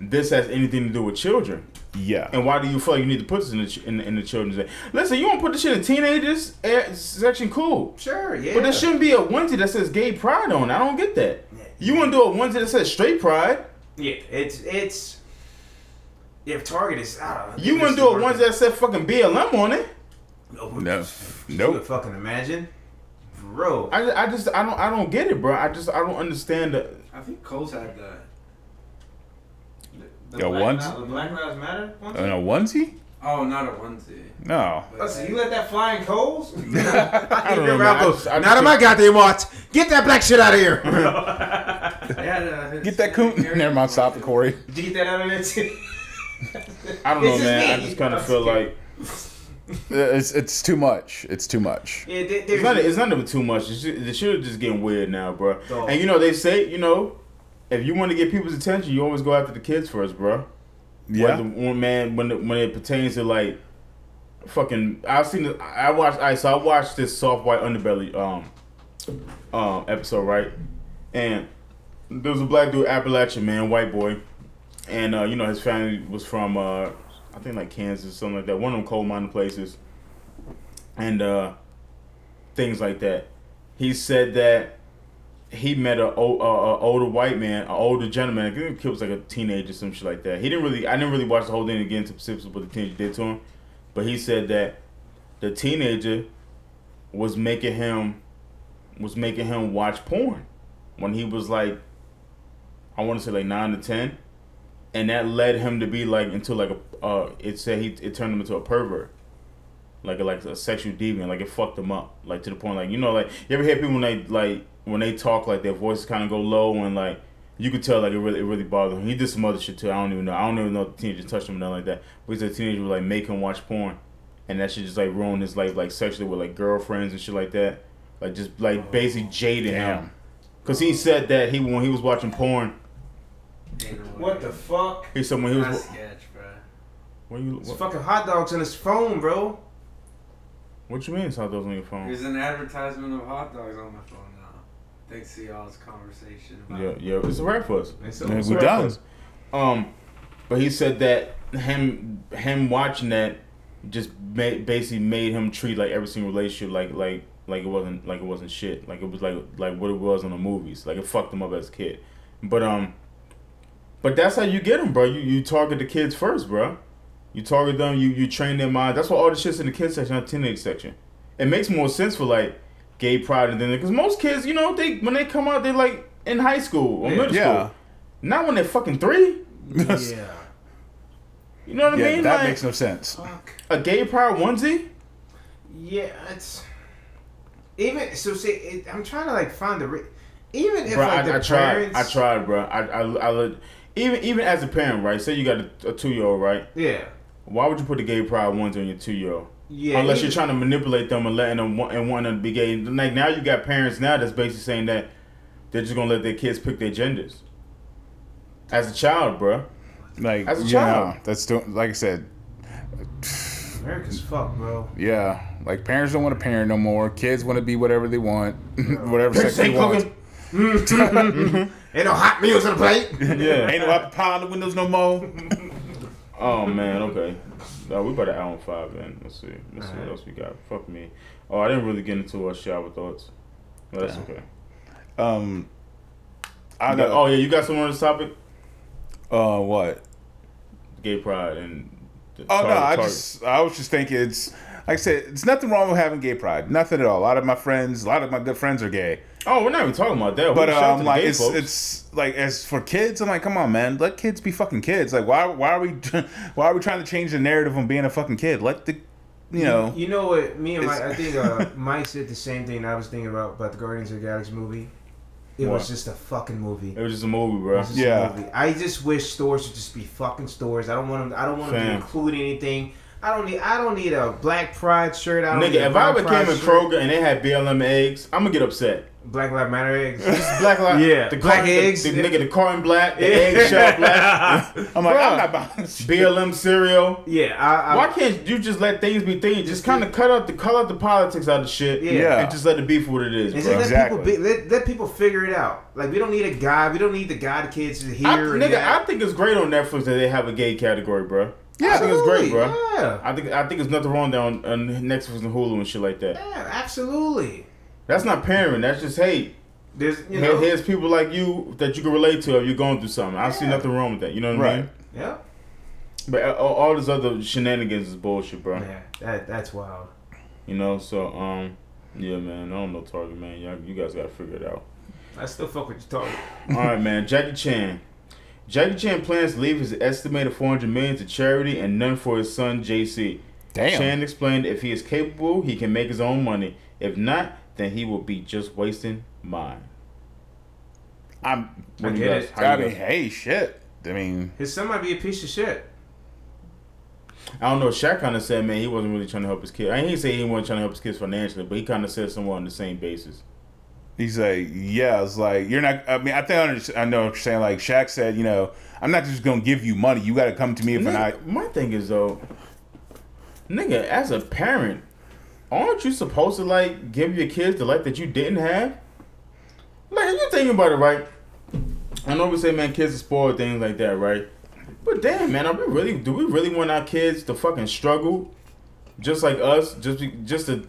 this has anything to do with children. Yeah. And why do you feel like you need to put this in the in, in the children's day? Listen, you want to put this shit in teenagers section? Cool. Sure. Yeah. But there shouldn't be a onesie that says gay pride on. I don't get that. Yeah. You want to do a onesie that says straight pride? Yeah. It's it's. If Target is, I don't know. You want to do a onesie that says fucking B L M on it? No. No. Nope. You could fucking imagine, bro. I, I just I don't I don't get it, bro. I just I don't understand the. I think Cole's had that. The Yo, Black onesie? Black Lives Matter onesie? And a onesie? Oh, not a onesie. No. Listen, you let that fly in Kohl's? I don't know. I just, I not in my goddamn watch. Get that black shit out of here. a, get that coon. Never mind, stop it, Corey. Did you get that out of there too? I don't know, man. Me. I just kind of feel scared. like it's it's too much. It's too much. Yeah, there, it's not. It's not even too much. It's just, the shit is just getting weird now, bro. Oh. And you know they say, you know. If you want to get people's attention, you always go after the kids first, bro. Yeah. When the, when, man, when it, when it pertains to like, fucking, I've seen. The, I watched. I so I watched this Soft White Underbelly um, um episode, right? And there was a black dude, Appalachian man, white boy, and uh, you know his family was from uh, I think like Kansas, something like that. One of them coal mining places, and uh, things like that. He said that. He met an old, uh, a older white man, an older gentleman. I think he was like a teenager or some shit like that. He didn't really, I didn't really watch the whole thing again to specifically what the teenager did to him. But he said that the teenager was making him, was making him watch porn when he was like, I want to say like nine to ten, and that led him to be like into like a. Uh, it said he it turned him into a pervert. Like a, like a sexual deviant. Like it fucked him up. Like to the point like you know like you ever hear people when they like. When they talk, like their voices kind of go low, and like you could tell, like it really, it really bothered him. He did some other shit too. I don't even know. I don't even know if the teenager touched him or nothing like that. But he said the teenager would like make him watch porn, and that shit just like ruined his life, like sexually with like girlfriends and shit like that. Like just like basically jaded Damn. him, cause he said that he when he was watching porn. What the fuck? He said when he was. Sketch, bro. What you? What? Fucking hot dogs on his phone, bro. What you mean it's hot dogs on your phone? There's an advertisement of hot dogs on my phone. Thanks to y'all's conversation. About yeah, yeah, it's a wrap for us. It's a, it's a wrap for us. Um, but he said that him him watching that just made, basically made him treat like every single relationship like like like it wasn't like it wasn't shit. Like it was like like what it was in the movies. Like it fucked him up as a kid. But um, but that's how you get them, bro. You you target the kids first, bro. You target them. You you train their mind. That's why all the shit's in the kids section, not the teenage section. It makes more sense for like. Gay pride and then because most kids, you know, they when they come out, they like in high school or yeah. middle yeah. school. Not when they're fucking three. Yeah. You know what yeah, I mean? That like, makes no sense. Fuck. A gay pride onesie? Yeah, it's even so. See, it, I'm trying to like find the even if bro, like I, the I parents. Tried, I tried, bro. I I, I I even even as a parent, right? Say you got a, a two year old, right? Yeah. Why would you put a gay pride onesie on your two year old? Yeah. Unless you're trying to manipulate them and letting them want, and wanting them to be gay. Like now you got parents now that's basically saying that they're just gonna let their kids pick their genders. As a child, bro. Like as a you child, know, that's doing. Like I said, America's fucked, bro. Yeah, like parents don't want to parent no more. Kids want to be whatever they want, whatever sex they want. Mm-hmm. Mm-hmm. Ain't no hot meals on the plate. Yeah, ain't no apple pie on the windows no more. Oh man, okay. No, we about an hour and five in. Let's see. Let's all see right. what else we got. Fuck me. Oh, I didn't really get into our shower thoughts. But that's yeah. okay. Um, I got, oh yeah, you got someone on this topic. Uh, what? Gay pride and the oh target, no, I target. just I was just thinking it's like I said, it's nothing wrong with having gay pride, nothing at all. A lot of my friends, a lot of my good friends are gay. Oh, we're not even talking about that. But um, like it's folks. it's like as for kids, I'm like, come on, man, let kids be fucking kids. Like why why are we why are we trying to change the narrative on being a fucking kid? Let the you know you, you know what me and Mike I think uh, Mike said the same thing I was thinking about about the Guardians of the Galaxy movie. It what? was just a fucking movie. It was just a movie, bro. It was just yeah. a movie. I just wish stores would just be fucking stores. I don't want them. I don't want them to include anything. I don't need. I don't need a Black Pride shirt. I don't Nigga, need if I became a Kroger and they had B L M eggs, I'm gonna get upset. Black Lives Matter eggs. Just Black Lives. Yeah. The black carton, eggs. The, the nigga, the carton black. The yeah. egg shell black. I'm like, bro, I'm not buying this shit. B L M cereal. Yeah. I, I, Why can't you just let things be things? Just, just kind of cut out the cut out the politics out of the shit. Yeah. yeah. And just let it be for what it is. Bro. Just let exactly. People be, let, let people figure it out. Like we don't need a guy. We don't need the guy the kids to hear. I, nigga, that. I think it's great on Netflix that they have a gay category, bro. Yeah, absolutely. I think it's great, bro. Yeah. I think I think there's nothing wrong there on, on Netflix and Hulu and shit like that. Yeah, absolutely. That's not parenting. That's just hate. There's, you know, here's people like you that you can relate to if you're going through something. I yeah. see nothing wrong with that. You know what right. I mean? Yeah. But all, all this other shenanigans is bullshit, bro. Yeah, that that's wild. You know, so um, yeah, man. I don't know Target, man. Y'all, you guys gotta figure it out. I still fuck with your Target. All right, man. Jackie Chan. Jackie Chan plans to leave his estimated four hundred million to charity and none for his son J C. Damn. Chan explained if he is capable, he can make his own money. If not, then he will be just wasting mine. I'm. I get it. I mean, hey, shit. I mean, his son might be a piece of shit. I don't know. Shaq kind of said, man, he wasn't really trying to help his kid. I mean, he said he wasn't trying to help his kids financially, but he kind of said somewhere on the same basis. He's like, yeah, it's like you're not. I mean, I think I know what you're saying. Like Shaq said, you know, I'm not just gonna give you money. You got to come to me if nigga, I. My thing is though, nigga, as a parent. Aren't you supposed to, like, give your kids the life that you didn't have? Like, if you're thinking about it, right? I know we say, man, kids are spoiled, things like that, right? But damn, man, are we really, do we really want our kids to fucking struggle? Just like us? Just be, just to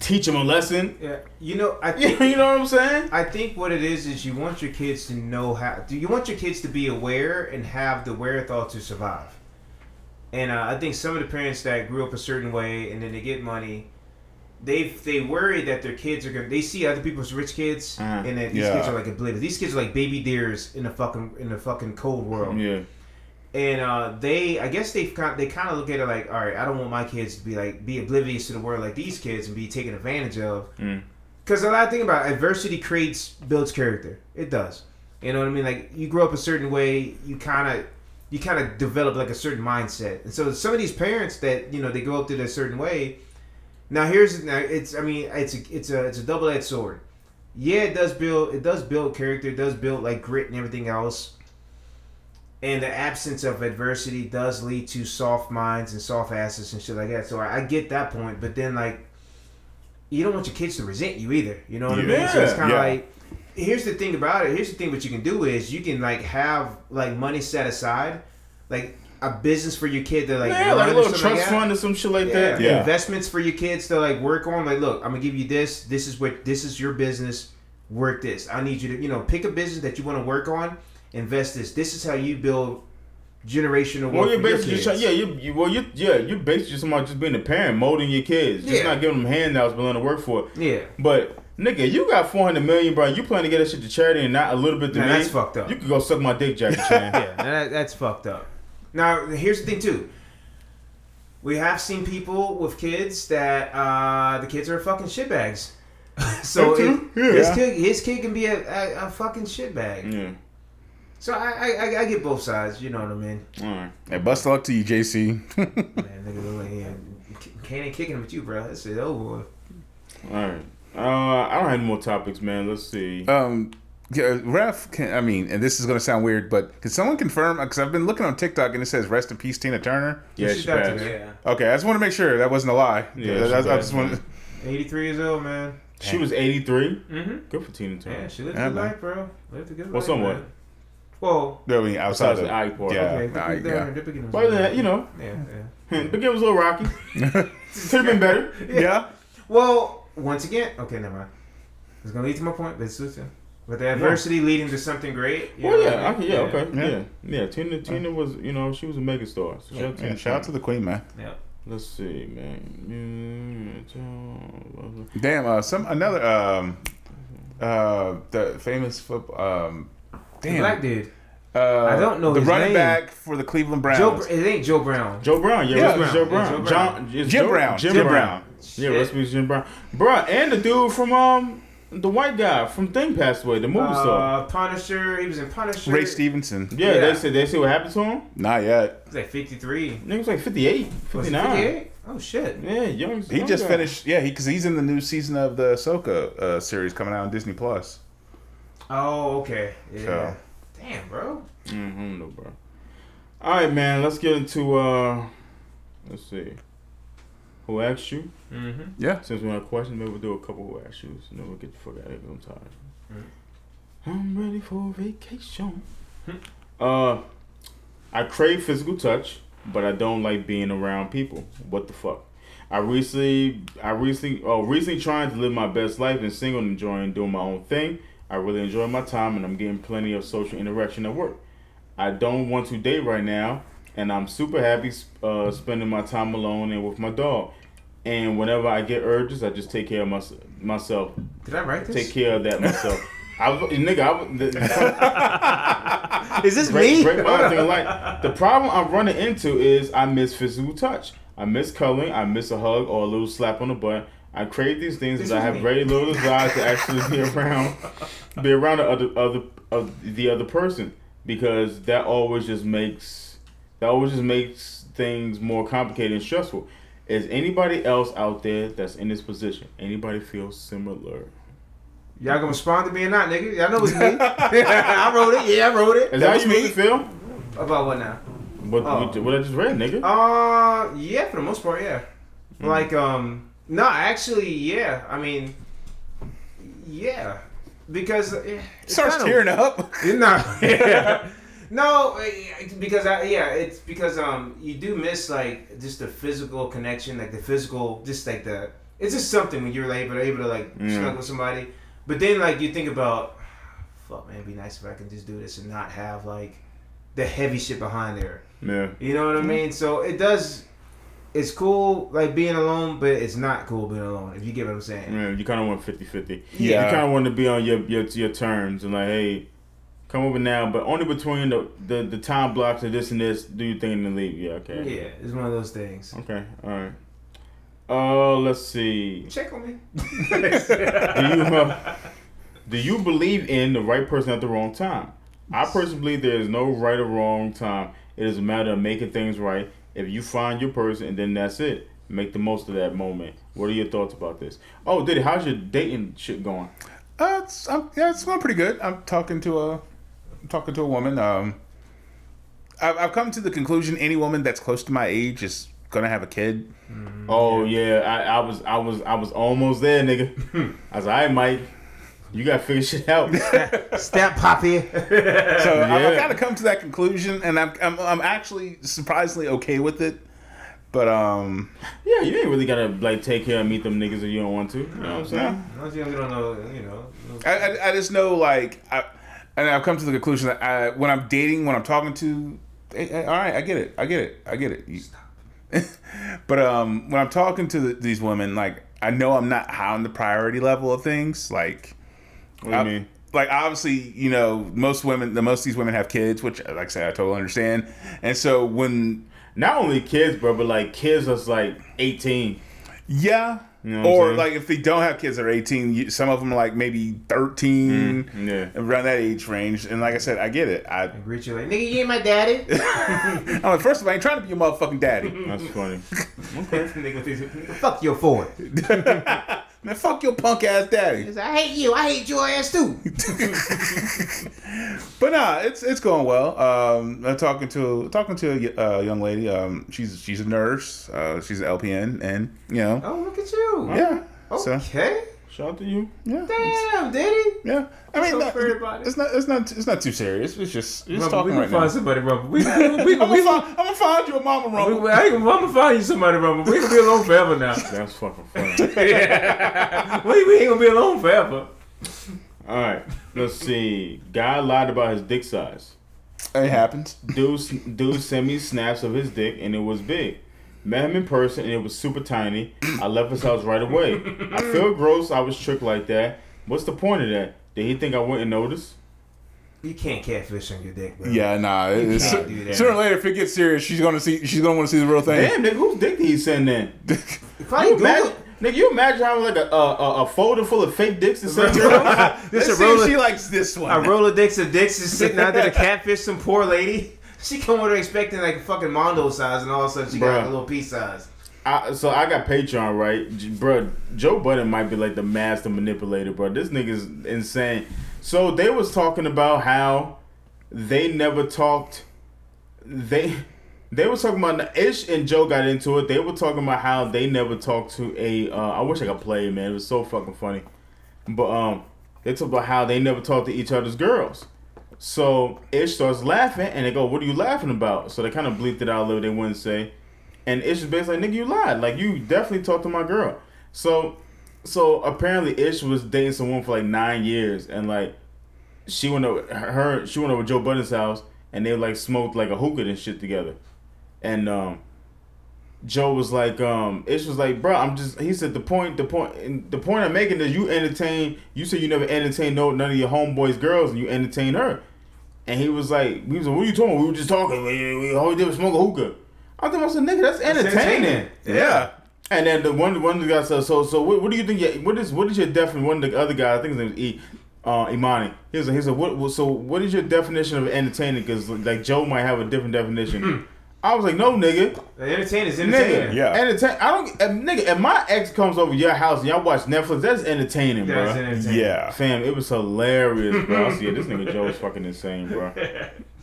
teach them a lesson? Yeah. You know, I think... you know what I'm saying? I think what it is is you want your kids to know how... Do you want your kids to be aware and have the wherewithal to survive? And uh, I think some of the parents that grew up a certain way and then they get money... They they worry that their kids are gonna. They see other people's rich kids, uh, and that these yeah. kids are like oblivious. These kids are like baby deers in the fucking in the fucking cold world. Yeah. And uh, they, I guess they've kind they kind of look at it like, all right, I don't want my kids to be like be oblivious to the world like these kids and be taken advantage of. Because mm. a lot of thing about it, adversity creates builds character. It does. You know what I mean? Like you grow up a certain way, you kind of you kind of develop like a certain mindset. And so some of these parents that you know they grow up through a certain way. Now here's now it's I mean it's a, it's a it's a double-edged sword. Yeah, it does build it does build character, it does build like grit and everything else. And the absence of adversity does lead to soft minds and soft asses and shit like that. So I, I get that point, but then like you don't want your kids to resent you either. You know what yeah. I mean? So it's kind of yeah. like here's the thing about it. Here's the thing what you can do is you can like have like money set aside, like. A business for your kid to like, yeah, like a little trust like fund or some shit like yeah. that. Yeah. Investments for your kids to like work on. Like, look, I'm gonna give you this. This is what this is your business. Work this. I need you to, you know, pick a business that you want to work on. Invest this. This is how you build generational. Well, you're basically, your yeah, you, you well, you yeah, you're basically just about just being a parent, molding your kids, just yeah. not giving them handouts, but learning to work for it. Yeah, but. Nigga, you got four hundred million dollars, bro. You plan to get that shit to charity and not a little bit to now me? That's fucked up. You could go suck my dick, Jackie Chan. Yeah, that, that's fucked up. Now, here's the thing, too. We have seen people with kids that uh, the kids are fucking shitbags. So it, yeah. his kid, his kid can be a, a, a fucking shitbag. Yeah. So I, I I get both sides. You know what I mean. All right. Hey, best luck to you, J C. Man, nigga, can't ain't kicking with you, bro. That's it. Oh. All right. Uh, I don't have any more topics, man. Let's see. Um. Yeah, ref, can, I mean, and this is going to sound weird, but can someone confirm? Because I've been looking on TikTok and it says, rest in peace, Tina Turner. Yeah, she passed. Yeah. Okay, I just want to make sure that wasn't a lie. Yeah, I, I, I just wanted... eighty-three years old, man. She was eighty-three? Mm-hmm. Good for Tina Turner. Yeah, she lived a good life, bro. Lived a good life. Well, somewhat. Man. Well, I mean, outside of the eye part. Yeah, okay, the, I, the, yeah. The beginning was but that, you know. Yeah, yeah. The beginning was a little rocky. Could have been better. Yeah. yeah. Well, once again, okay, never mind. It's going to lead to my point, but it's Susan. But the adversity yeah. leading to something great. You well, know yeah, I mean? I, yeah, yeah, okay, yeah, yeah. yeah. Tina, Tina was, you know, she was a megastar. So yeah. Shout, yeah, shout out to the queen, man. Yeah. Let's see, man. Damn, uh, some another um, uh, the famous football. Um, damn, the black dude. Uh, I don't know the his running name. Back for the Cleveland Browns. Joe, it ain't Joe Brown. Joe Brown, yeah, yeah. Brown. Joe Brown. Joe Brown. John, Jim, Joe, Brown. Jim, Jim Brown. Jim Brown. Yeah, rest in peace, Jim Brown. Bro, and the dude from um. the white guy from Thing passed away. The movie uh, star. Punisher. He was in Punisher. Ray Stevenson. Yeah, yeah. they said they see what happened to him. Not yet. He's like fifty-three. Nigga was like fifty-eight, fifty-nine. fifty-eight? Oh shit. Yeah, young. He young just guy. Finished. Yeah, because he, he's in the new season of the Ahsoka uh, series coming out on Disney Plus. Oh, okay. Yeah. So. Damn, bro. Mm-hmm, no, bro. All right, man. Let's get into. uh Let's see. Who asked you? Mm-hmm. Yeah. Since we have questions, maybe we'll do a couple who asked you, and then we'll get the fuck out of here. I'm tired. Mm-hmm. I'm ready for a vacation. Mm-hmm. Uh, I crave physical touch, but I don't like being around people. What the fuck? I recently, I recently, oh, recently trying to live my best life and single, and enjoying doing my own thing. I really enjoy my time, and I'm getting plenty of social interaction at work. I don't want to date right now. And I'm super happy uh, spending my time alone and with my dog. And whenever I get urges, I just take care of my, myself. Did I write this? Take care of that myself. I, nigga, I... The, the, is this break, me? Break my thing like, the problem I'm running into is I miss physical touch. I miss cuddling. I miss a hug or a little slap on the butt. I crave these things because I have me. Very little desire to actually be around, be around the other, other, uh, the other person. Because that always just makes... That always just makes things more complicated and stressful. Is anybody else out there that's in this position? Anybody feel similar? Y'all gonna respond to me or not, nigga? Y'all know it's me. I wrote it. Yeah, I wrote it. Is that, that how you really feel? About what now? What, oh. what I just read, nigga? Uh, yeah, for the most part, yeah. Mm. Like, um, no, actually, yeah. I mean, yeah. Because... It, it starts kinda, tearing up. You're not. Yeah. No, because I, yeah, it's because um you do miss like just the physical connection, like the physical, just like the it's just something when you're like, able, able to like mm. snuggle with somebody. But then like you think about, fuck man, it'd be nice if I could just do this and not have like the heavy shit behind there. Yeah, you know what I mean. So it does. It's cool like being alone, but it's not cool being alone. If you get what I'm saying. Yeah, you kind of want fifty-fifty. Yeah, you kind of want to be on your your your terms and like hey. Come over now, but only between the, the, the time blocks of this and this, do your thing and leave. Yeah, okay. Yeah, it's one of those things. Okay, all right. Uh, let's see. Check on me. do, you, uh, do you believe in the right person at the wrong time? I personally believe there is no right or wrong time. It is a matter of making things right. If you find your person, then that's it. Make the most of that moment. What are your thoughts about this? Oh, Diddy, how's your dating shit going? Uh, it's, I'm, yeah, it's going pretty good. I'm talking to a... talking to a woman. um I've, I've come to the conclusion any woman that's close to my age is gonna have a kid. Mm-hmm. Oh yeah, I, I was I was I was almost there, nigga. I was like, all right, Mike, you gotta figure shit out. Step poppy. So yeah. I've, I've kind of come to that conclusion, and I'm, I'm I'm actually surprisingly okay with it. But um, yeah, you ain't really gotta like take care and meet them niggas if you don't want to. You know what I'm saying? No, you don't know. You know. I I, I just know like I. And I've come to the conclusion that I, when I'm dating, when I'm talking to, hey, hey, all right, I get it, I get it, I get it. You, but um, when I'm talking to the, these women, like I know I'm not high on the priority level of things. Like, what do you I, mean? like, obviously, you know, most women, the most of these women have kids, which, like I said, I totally understand. And so when... Not only kids, bro, but, like, kids that's, like, eighteen. Yeah. You know or, like, if they don't have kids that are eighteen, some of them are, like, maybe thirteen. Mm, yeah. Around that age range. And, like I said, I get it. I Richard, like, nigga, you ain't my daddy? I'm like, first of all, I ain't trying to be your motherfucking daddy. That's funny. Okay. Fuck your phone. Man, fuck your punk ass daddy. I hate you. I hate your ass too. But nah, it's it's going well. Um, I'm talking to talking to a uh, young lady. Um, she's she's a nurse. Uh, she's an L P N, and you know. Oh, look at you. Yeah. Okay. So, shout out to you. Yeah. Damn, Diddy. Yeah. I mean, so not, it's not it's not it's not too serious. It's just it's Rumble, talking we right now. Somebody, Rumble. We can find somebody, Rumble. We we I'm gonna find you a mama, Rumble. We, I ain't, I'm gonna find you somebody, Rumble. We gonna be alone forever now. That's fucking funny. Yeah. we we ain't gonna be alone forever. All right. Let's see. Guy lied about his dick size. It happens. Dude, dude sent me snaps of his dick and it was big. Met him in person and it was super tiny. I left his house right away. I feel gross. I was tricked like that. What's the point of that? Did he think I wouldn't notice? You can't catfish on your dick, bro. Yeah, nah. You it's, can't do that. Sooner or later, if it gets serious, she's gonna see. She's gonna want to see the real thing. Damn, nigga, whose dick did he send in? you imagine, nigga, you imagine how like a a, a folder full of fake dicks is sitting there. This a roller, she likes this one. A roller dicks of dicks is sitting out there to catfish some poor lady. She come over expecting like a fucking Mondo size, and all of a sudden she got a little pea size. I, so I got Patreon, right? J- bro, Joe Budden might be like the master manipulator, bro. This nigga's insane. So they was talking about how they never talked. They they was talking about, Ish and Joe got into it. They were talking about how they never talked to a, uh, I wish I could play, man. It was so fucking funny. But um, they talked about how they never talked to each other's girls. So Ish starts laughing, and they go, "What are you laughing about?" So they kind of bleeped it out a little. They wouldn't say, and Ish is basically like, "Nigga, you lied. Like you definitely talked to my girl." So, so apparently Ish was dating someone for like nine years, and like she went over her, she went over Joe Budden's house, and they like smoked like a hookah and shit together, and um, Joe was like, um, Ish was like, "Bro, I'm just," he said, the point, the point, and the point I'm making is you entertain, you said you never entertained no none of your homeboys' girls, and you entertain her." And he was like, "We was like, what are you talking about? We were just talking. We, we, all we did was smoke a hookah." I thought I said, "Nigga, that's entertaining." entertaining. Yeah. yeah. And then the one, one of the guys said, "So, so what, what do you think? Your, what is, what is your definition?" One of the other guys, I think his name was E, uh, Imani. He was like, he said, "What? So, what is your definition of entertaining?" Because like Joe might have a different definition. Mm-hmm. I was like, "No, nigga. Entertaining is entertaining. Nigga, yeah. Entertain. I don't, if, nigga. If my ex comes over your house and y'all watch Netflix, that's entertaining, bro. That's entertaining. Yeah, fam. It was hilarious, bro. See, yeah, this nigga Joe is fucking insane, bro.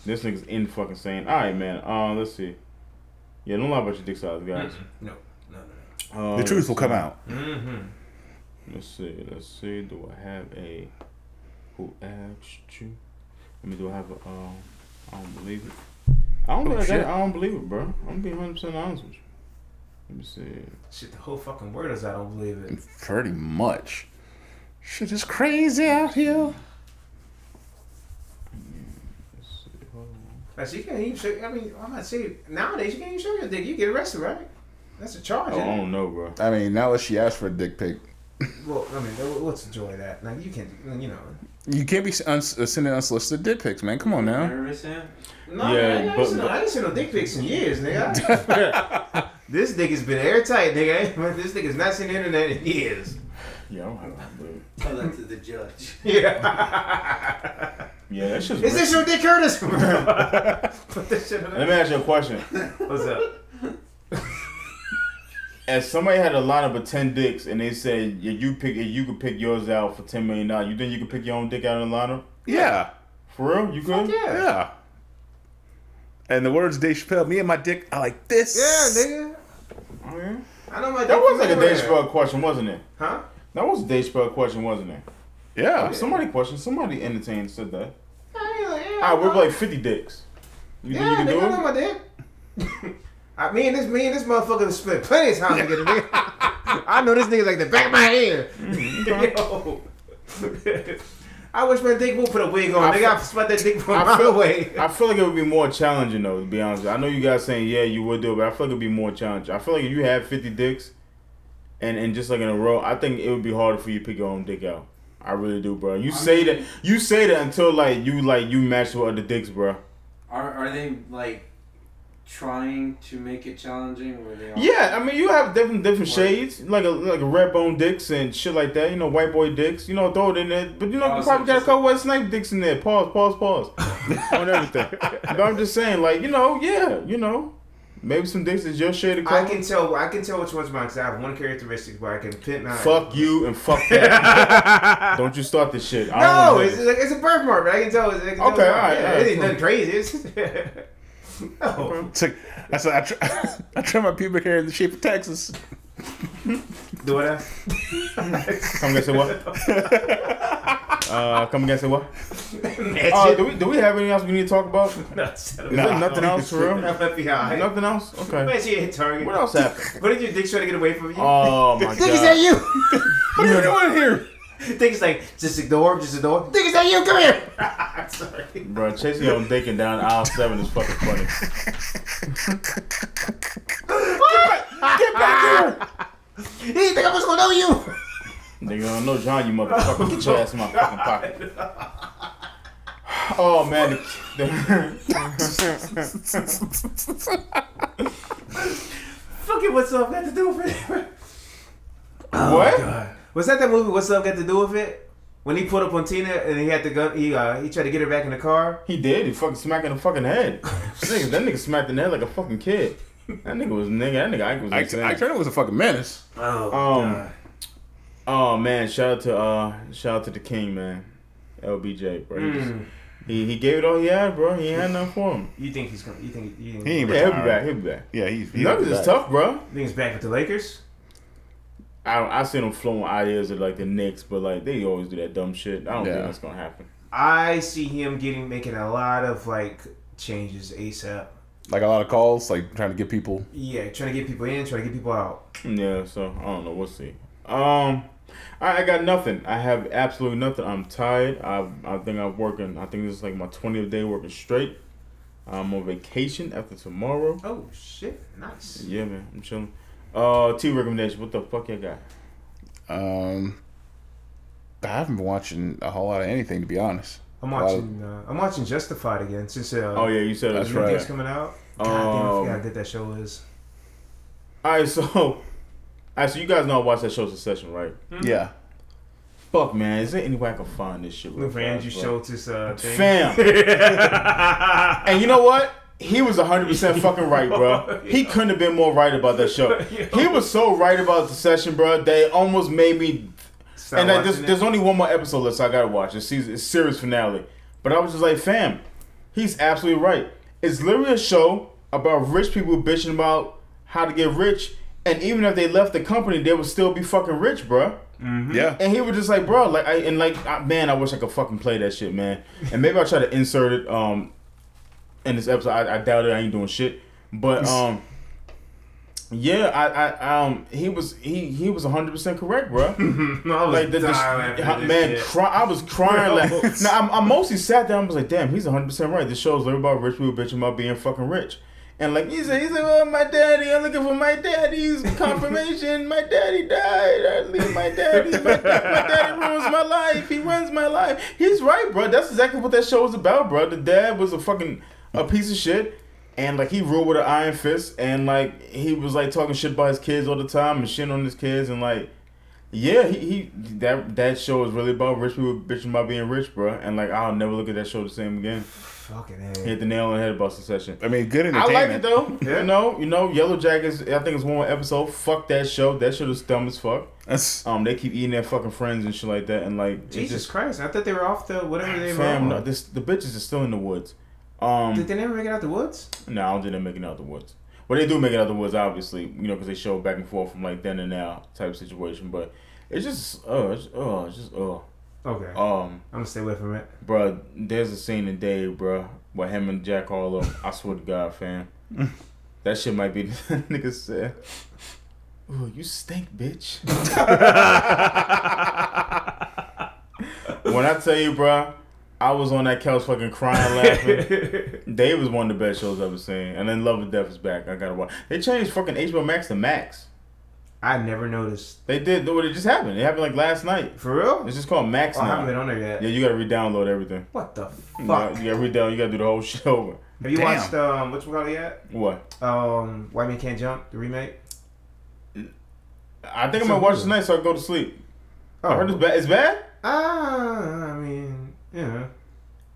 This nigga's in fucking insane. All right, man. Uh, let's see. Yeah, don't lie about your dick size, guys. Mm-hmm. No, no, no. no. Uh, the truth will see. come out. Mm-hmm. Let's see. Let's see. Do I have a? Who asked you? Let me. Do I have a? Uh, I don't believe it. I don't, oh, like that. I don't believe it, bro. I'm being one hundred percent honest with you. Let me see. Shit, the whole fucking word is I don't believe it. Pretty much. Shit is crazy out here. Like, you can't even show, I mean, I'm not saying, nowadays you can't even show your dick. You get arrested, right? That's a charge. Oh, I don't know, bro. I mean, now that she asked for a dick pic. Well, I mean, what's the joy of that? Like, you can't, you know. You can't be uns- sending unsolicited dick pics, man. Come on now. No, yeah, man, I, but, seen no, I ain't seen no dick pics in years, nigga. This dick has been airtight, nigga. This dick has not seen the internet in years. Yeah, I don't have that, dude. Tell that to the judge. Yeah. Yeah, that's just. Is rich. This your dick, Curtis? Put this shit on. Let me ask you a question. What's up? As somebody had a lineup of ten dicks and they said, yeah, you pick, if you could pick yours out for ten million dollars, you think you could pick your own dick out in the lineup? Yeah. For real? You could? Yeah. Yeah. And the words Dave Chappelle, me and my dick are like this. Yeah, nigga. Oh, yeah. I know my dick. That was like a Dave Chappelle question, wasn't it? Huh? That was a Dave Chappelle question, wasn't it? Yeah. yeah. Somebody questioned, somebody entertained, said that. Yeah, like, yeah, Alright, we're like fifty dicks. You yeah, think you can nigga, do I know my dick. I, me and this me and this motherfucker spent plenty of time together. I know this nigga's like the back of my head. Mm-hmm. Yo. I wish my dick would put a wig on. I nigga, I sweat that dick from my way. I feel like it would be more challenging, though, to be honest with you. I know you guys saying, yeah, you would do it, but I feel like it would be more challenging. I feel like if you had fifty dicks and, and just like in a row, I think it would be harder for you to pick your own dick out. I really do, bro. You I say mean, that you say that until like you like you match with other dicks, bro. Are are they like trying to make it challenging? Or they yeah, I mean you have different different what? shades, like a like a red bone dicks and shit like that. You know, white boy dicks. You know, throw it in there, but you know oh, you probably got a couple white snipe dicks in there. Pause, pause, pause on everything. But I'm just saying, like you know, yeah, you know. Maybe some dicks is your shade of color. I can tell. I can tell which one's mine because I have one characteristic where I can pin mine. Fuck you and fuck that. Don't you start this shit. I no, don't it's it. like it's a birthmark, but I can tell. It's, I can okay, tell all right, yeah, all right. It ain't nothing crazy. No. It's like, I said I, tr- I trim my pubic hair in the shape of Texas. Do what? Come guess it what? Uh, come guess it what? Uh, do we do we have anything else we need to talk about? No, is there nah, nothing else for real? F B I. Nothing else. Okay. Wait, she hit Target. What else happened? What did your dick try to get away from you? Oh my god. Think is that you? What are you doing here? Dick is like just ignore, just ignore. Dick is that you? Come here. I'm sorry. Bro, chasing your dick and down aisle seven is fucking funny. Get back! Get back here! He didn't think I was gonna know you. Nigga don't know John, you motherfucker. Get your ass in my fucking pocket. Oh man, the, the fucking What's Up Got to Do with It? Oh, what? God. Was that that movie? What's Up Got to Do with It? When he pulled up on Tina and he had the gun, he uh, he tried to get her back in the car. He did. He fucking smacked in the fucking head. Nigga, that nigga smacked in the head like a fucking kid. That nigga was nigga. That nigga Ike was Ike, insane. Ike Turner was a fucking menace. Oh, um, God. Oh man! Shout out to uh, shout out to the king, man. L B J, bro. Mm. He, just, he he gave it all he had, bro. He had nothing for him. You think he's gonna? You think you think he ain't? Yeah, he'll be back. He'll be back. Yeah, he's. He Nuggets is tough, bro. You think he's back with the Lakers? I I seen him flowing ideas of like the Knicks, but like they always do that dumb shit. I don't yeah. think that's gonna happen. I see him getting making a lot of like changes ASAP. Like a lot of calls, like trying to get people. Yeah, trying to get people in, trying to get people out. Yeah, so I don't know. We'll see. Um, I, I got nothing. I have absolutely nothing. I'm tired. I I think I'm working. I think this is like my twentieth day working straight. I'm on vacation after tomorrow. Oh shit! Nice. Yeah, man. I'm chilling. Uh, T recommendation. What the fuck you got? Um, I haven't been watching a whole lot of anything to be honest. I'm watching. Uh, I'm watching Justified again. Since uh, oh yeah, you said that's right. Things coming out. God damn, I forgot how good that show is. All right, so, all right, so you guys know I watched that show Succession, right? Mm-hmm. Yeah. Fuck, man, is there any way I can find this shit? Look for Andrew Schultz's uh, thing. Fam. And you know what? He was one hundred percent fucking right, bro. He couldn't have been more right about that show. He was so right about Succession, bro. They almost made me. Stop and like, there's, there's only one more episode left, so I gotta watch. It's season, it's series finale. But I was just like, fam, he's absolutely right. It's literally a show about rich people bitching about how to get rich, and even if they left the company, they would still be fucking rich, bro. Mm-hmm. Yeah. And he was just like, bro, like, I, and like, I, man, I wish I could fucking play that shit, man. And maybe I'll try to insert it um in this episode. I, I doubt it. I ain't doing shit, but um. Yeah, I, I, um, he was, he, he was one hundred percent correct, bro. No, like the, the, man, cry, I was crying. Like, now I'm, I mostly sat down. I was like, damn, he's one hundred percent right. This show's literally about rich people bitching about being fucking rich, and like he said, he's like, oh, my daddy, I'm looking for my daddy's confirmation. My daddy died. I leave my daddy. My, my daddy ruins my life. He runs my life. He's right, bro. That's exactly what that show was about, bro. The dad was a fucking a piece of shit. And, like, he ruled with an iron fist. And, like, he was, like, talking shit about his kids all the time and shitting on his kids. And, like, yeah, he, he that that show is really about rich people bitching about being rich, bro. And, like, I'll never look at that show the same again. Fucking hell. Hit the nail on the head about Succession. I mean, good entertainment. I like it, though. Yeah. You know, you know, Yellow Jackets, I think it's one more episode. Fuck that show. That shit is dumb as fuck. That's... Um, they keep eating their fucking friends and shit like that. And, like... Jesus just, Christ. I thought they were off the... Whatever they fam, were. No, this, the bitches are still in the woods. Um, Did they never make it out the woods? No, I don't think they're making it out the woods. Well, they do make it out the woods, obviously, you know, because they show back and forth from like then and now type of situation. But it's just, oh, uh, oh, it's just, oh. Uh, okay. Um, I'm gonna stay away from it, bro. There's a scene in Dave, bro, with him and Jack Harlow. I swear to God, fam, that shit might be nigga said. Ooh, you stink, bitch. When I tell you, bro. I was on that couch fucking crying, laughing. Dave was one of the best shows I've ever seen. And then Love and Death is back. I gotta watch. They changed fucking H B O Max to Max. I never noticed. They did. What it just happened. It happened like last night. For real? It's just called Max oh, now. I haven't been on there yet. Yeah, you gotta re-download everything. What the fuck? You gotta re-download. You gotta do the whole shit over. Have you Damn. watched um what's called yet? What? Um, White Man Can't Jump, the remake. I think it's I'm gonna watch tonight so I go to sleep. Oh, I heard it's bad. It's bad? Ah, uh, I mean, yeah.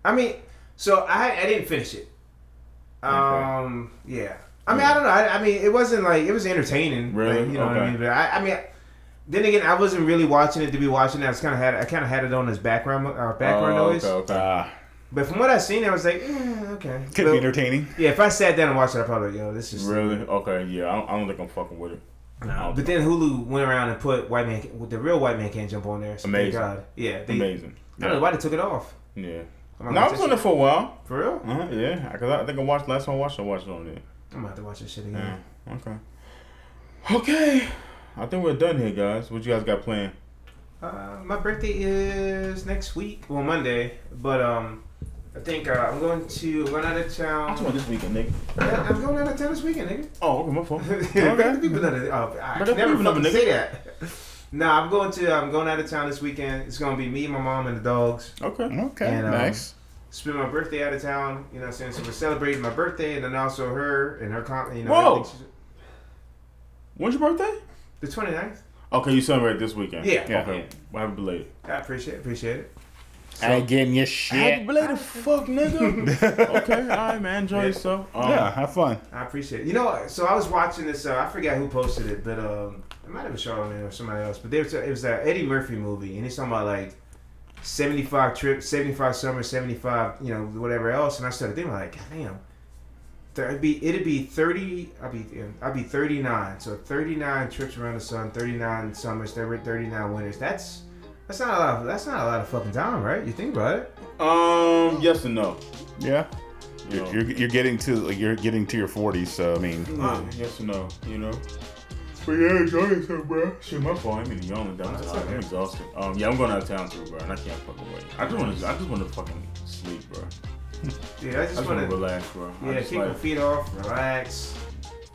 I mean, so I I didn't finish it. Um, okay. yeah. I mean, I don't know. I, I mean, it wasn't like, it was entertaining. Really? Like, you know okay. what I mean? But I, I mean, I, then again, I wasn't really watching it to be watching it. I was kind of had, I kind of had it on as background, uh, background oh, noise. Okay, okay. But from what I've seen, I was like, eh, okay. Could but, be entertaining. Yeah, if I sat down and watched it, I probably, yo, this is really stupid. Okay. Yeah, I don't, I don't think I'm fucking with it. No, but then Hulu went around and put White Man, the real White Man Can't Jump on there. So amazing. Thank God. Yeah. They, amazing. I don't know why they took it off. Yeah. No, I was on it for a while. For real? Uh-huh, yeah. Because I, I think I watched last time I watched it, I watched it on there. I'm about to watch this shit again. Yeah. Okay. Okay. I think we're done here, guys. What you guys got planned? Uh, my birthday is next week. Well, Monday. But um, I think uh, I'm going to run out of town. I'm going this weekend, nigga. Yeah, I'm going out of town this weekend, nigga. Oh, okay, my fault. Okay. People oh, I but never fucking nigga. say that. Nah, I'm going to. I'm going out of town this weekend. It's gonna be me, my mom, and the dogs. Okay. Okay. And, um, nice. Spend my birthday out of town. You know what I'm saying? So we're celebrating my birthday, and then also her and her con. You know, whoa. When's your birthday? The twenty-ninth. Okay, you celebrate this weekend. Yeah. yeah. Okay. Well, happy belated. I appreciate it. Appreciate it. So, I ain't getting your shit. Happy belated, fuck nigga. Okay. All right, man. Enjoy yeah. yourself. Um, yeah. Have fun. I appreciate it. You know, so I was watching this. Uh, I forgot who posted it, but um, it might have been Charlamagne or somebody else. But they were t- it was that Eddie Murphy movie, and he's talking about like. seventy-five trips, seventy-five summers, seventy-five, you know, whatever else. And I started thinking, like, damn, it'd be, it'd be thirty, I'd be, I'd be thirty-nine. So thirty-nine trips around the sun, thirty-nine summers, thirty-nine winters. That's, that's not a lot of, that's not a lot of fucking time, right? You think about it? Um, yes and no. Yeah. You know. You're, you're, you're getting to, like, you're getting to your forties. So, I mean. Uh, yes and no, you know. But yeah, enjoy yourself, bro. Shit, my fault. I'm even young. I'm, I'm exhausted. Um, yeah, I'm going out of town too, bro, and I can't fucking wait. I just want to, I just want to fucking sleep, bro. Yeah, I just, just want to relax, bro. Yeah, keep like, your feet off, relax.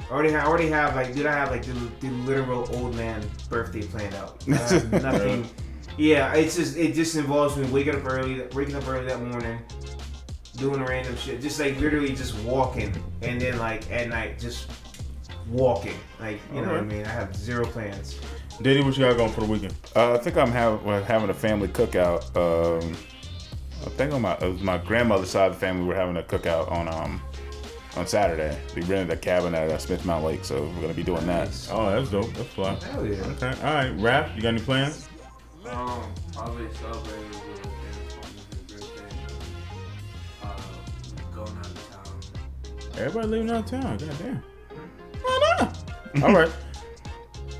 I already, have, I already have like, dude, I have like the, the literal old man birthday planned out. I have nothing. Yeah, it's just, it just involves me waking up early, waking up early that morning, doing random shit, just like literally just walking, and then like at night just. Walking, like you okay. know what I mean. I have zero plans. Diddy, what you got going for the weekend? Uh, I think I'm have, well, having a family cookout. Um, I think on my it was my grandmother's side of the family, we're having a cookout on um on Saturday. We rented a cabin at uh, Smith Mount Lake, so we're gonna be doing nice. that. Oh, that's dope. That's fun. Hell yeah. Okay. All right, Raph, you got any plans? Um, probably celebrating with my birthday. Uh, going out of town. Everybody leaving out of town. Goddamn. All right.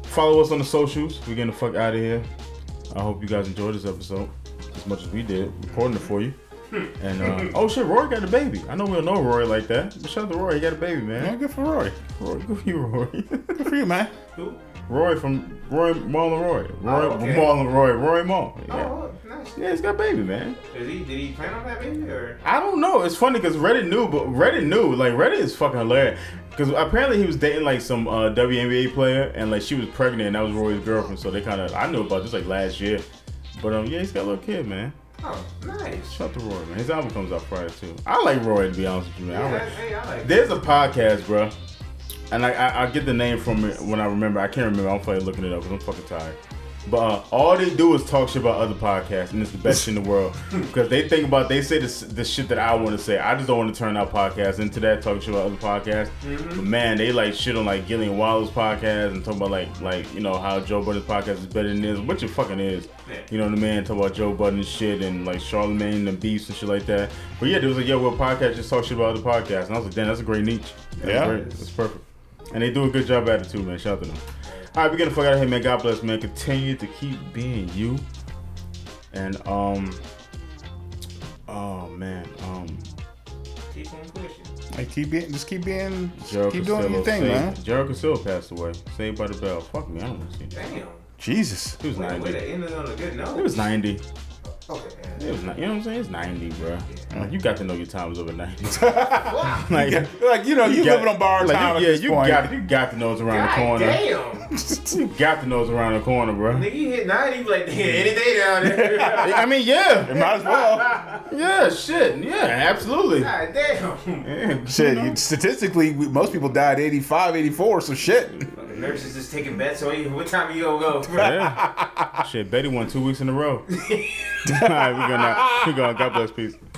Follow us on the socials. We're getting the fuck out of here. I hope you guys enjoyed this episode as much as we did recording it for you. And uh, oh shit, Roy got a baby. I know we don't know Roy like that, but shout out to Roy. He got a baby, man. Yeah, good for Roy. Roy, good for you, Roy. Good for you, man. Who? Roy from Roy Marlon Roy. Roy oh, okay. Marlon Roy. Roy Marlon. Yeah. Oh, nice. Yeah, he's got a baby, man. Is he? Did he plan on that baby or? I don't know. It's funny because Reddit knew, but Reddit knew. Like Reddit is fucking hilarious. Because apparently he was dating like some uh, W N B A player, and like she was pregnant, and that was Roy's girlfriend. So they kind of I knew about this like last year, but um yeah, he's got a little kid, man. Oh, nice. Shout out to Roy, man. His album comes out Friday too. I like Roy, to be honest with you, man. Yeah, I like, hey, I like there's a podcast, bro, and I, I I get the name from it when I remember. I can't remember. I'm fucking looking it up because I'm fucking tired. But uh, all they do is talk shit about other podcasts, and it's the best shit in the world because they think about they say this the shit that I want to say. I just don't want to turn our podcast into that talking shit about other podcasts. Mm-hmm. But man, they like shit on like Gillian Wild's podcast and talk about like like you know how Joe Budden's podcast is better than this, which it fucking is. Yeah. You know what I mean? Talk about Joe Budden shit and like Charlamagne and the Beast and shit like that. But yeah, there was like yo, what podcast just talk shit about other podcasts, and I was like, damn, that's a great niche. That's yeah, great. That's perfect. And they do a good job at it too, man. Shout out to them. All right, we get the fuck out of here, man. God bless, man. Continue to keep being you. And, um, oh, man. um, Keep on pushing. Like, keep being, just keep being, Gerald keep Castillo doing your thing, saved, man. Gerald Castillo passed away. Saved by the Bell. Fuck me, I don't want to see that. Damn. Jesus. He was ninety. It was ninety. Okay. It was, you know what I'm saying? It's ninety, bro. Yeah. Like, you got to know your time was over ninety. Wow. Like, you got, like, you know, you, you living on borrowed like, time. You, yeah, at this you point. got you got to know it's around God the corner. Damn. You got to know it's around the corner, bro. Nigga, you hit ninety, like, yeah, any day down there. I mean, yeah, it might as well. Yeah, shit, yeah, absolutely. God damn. Yeah, shit, you know? Statistically, we, most people die at eighty-five, eighty-four, so shit. Nurses just taking bets on you. What time are you gonna go? Yeah. Shit, Betty won two weeks in a row. All right, we're gonna, we're gonna, God bless, peace.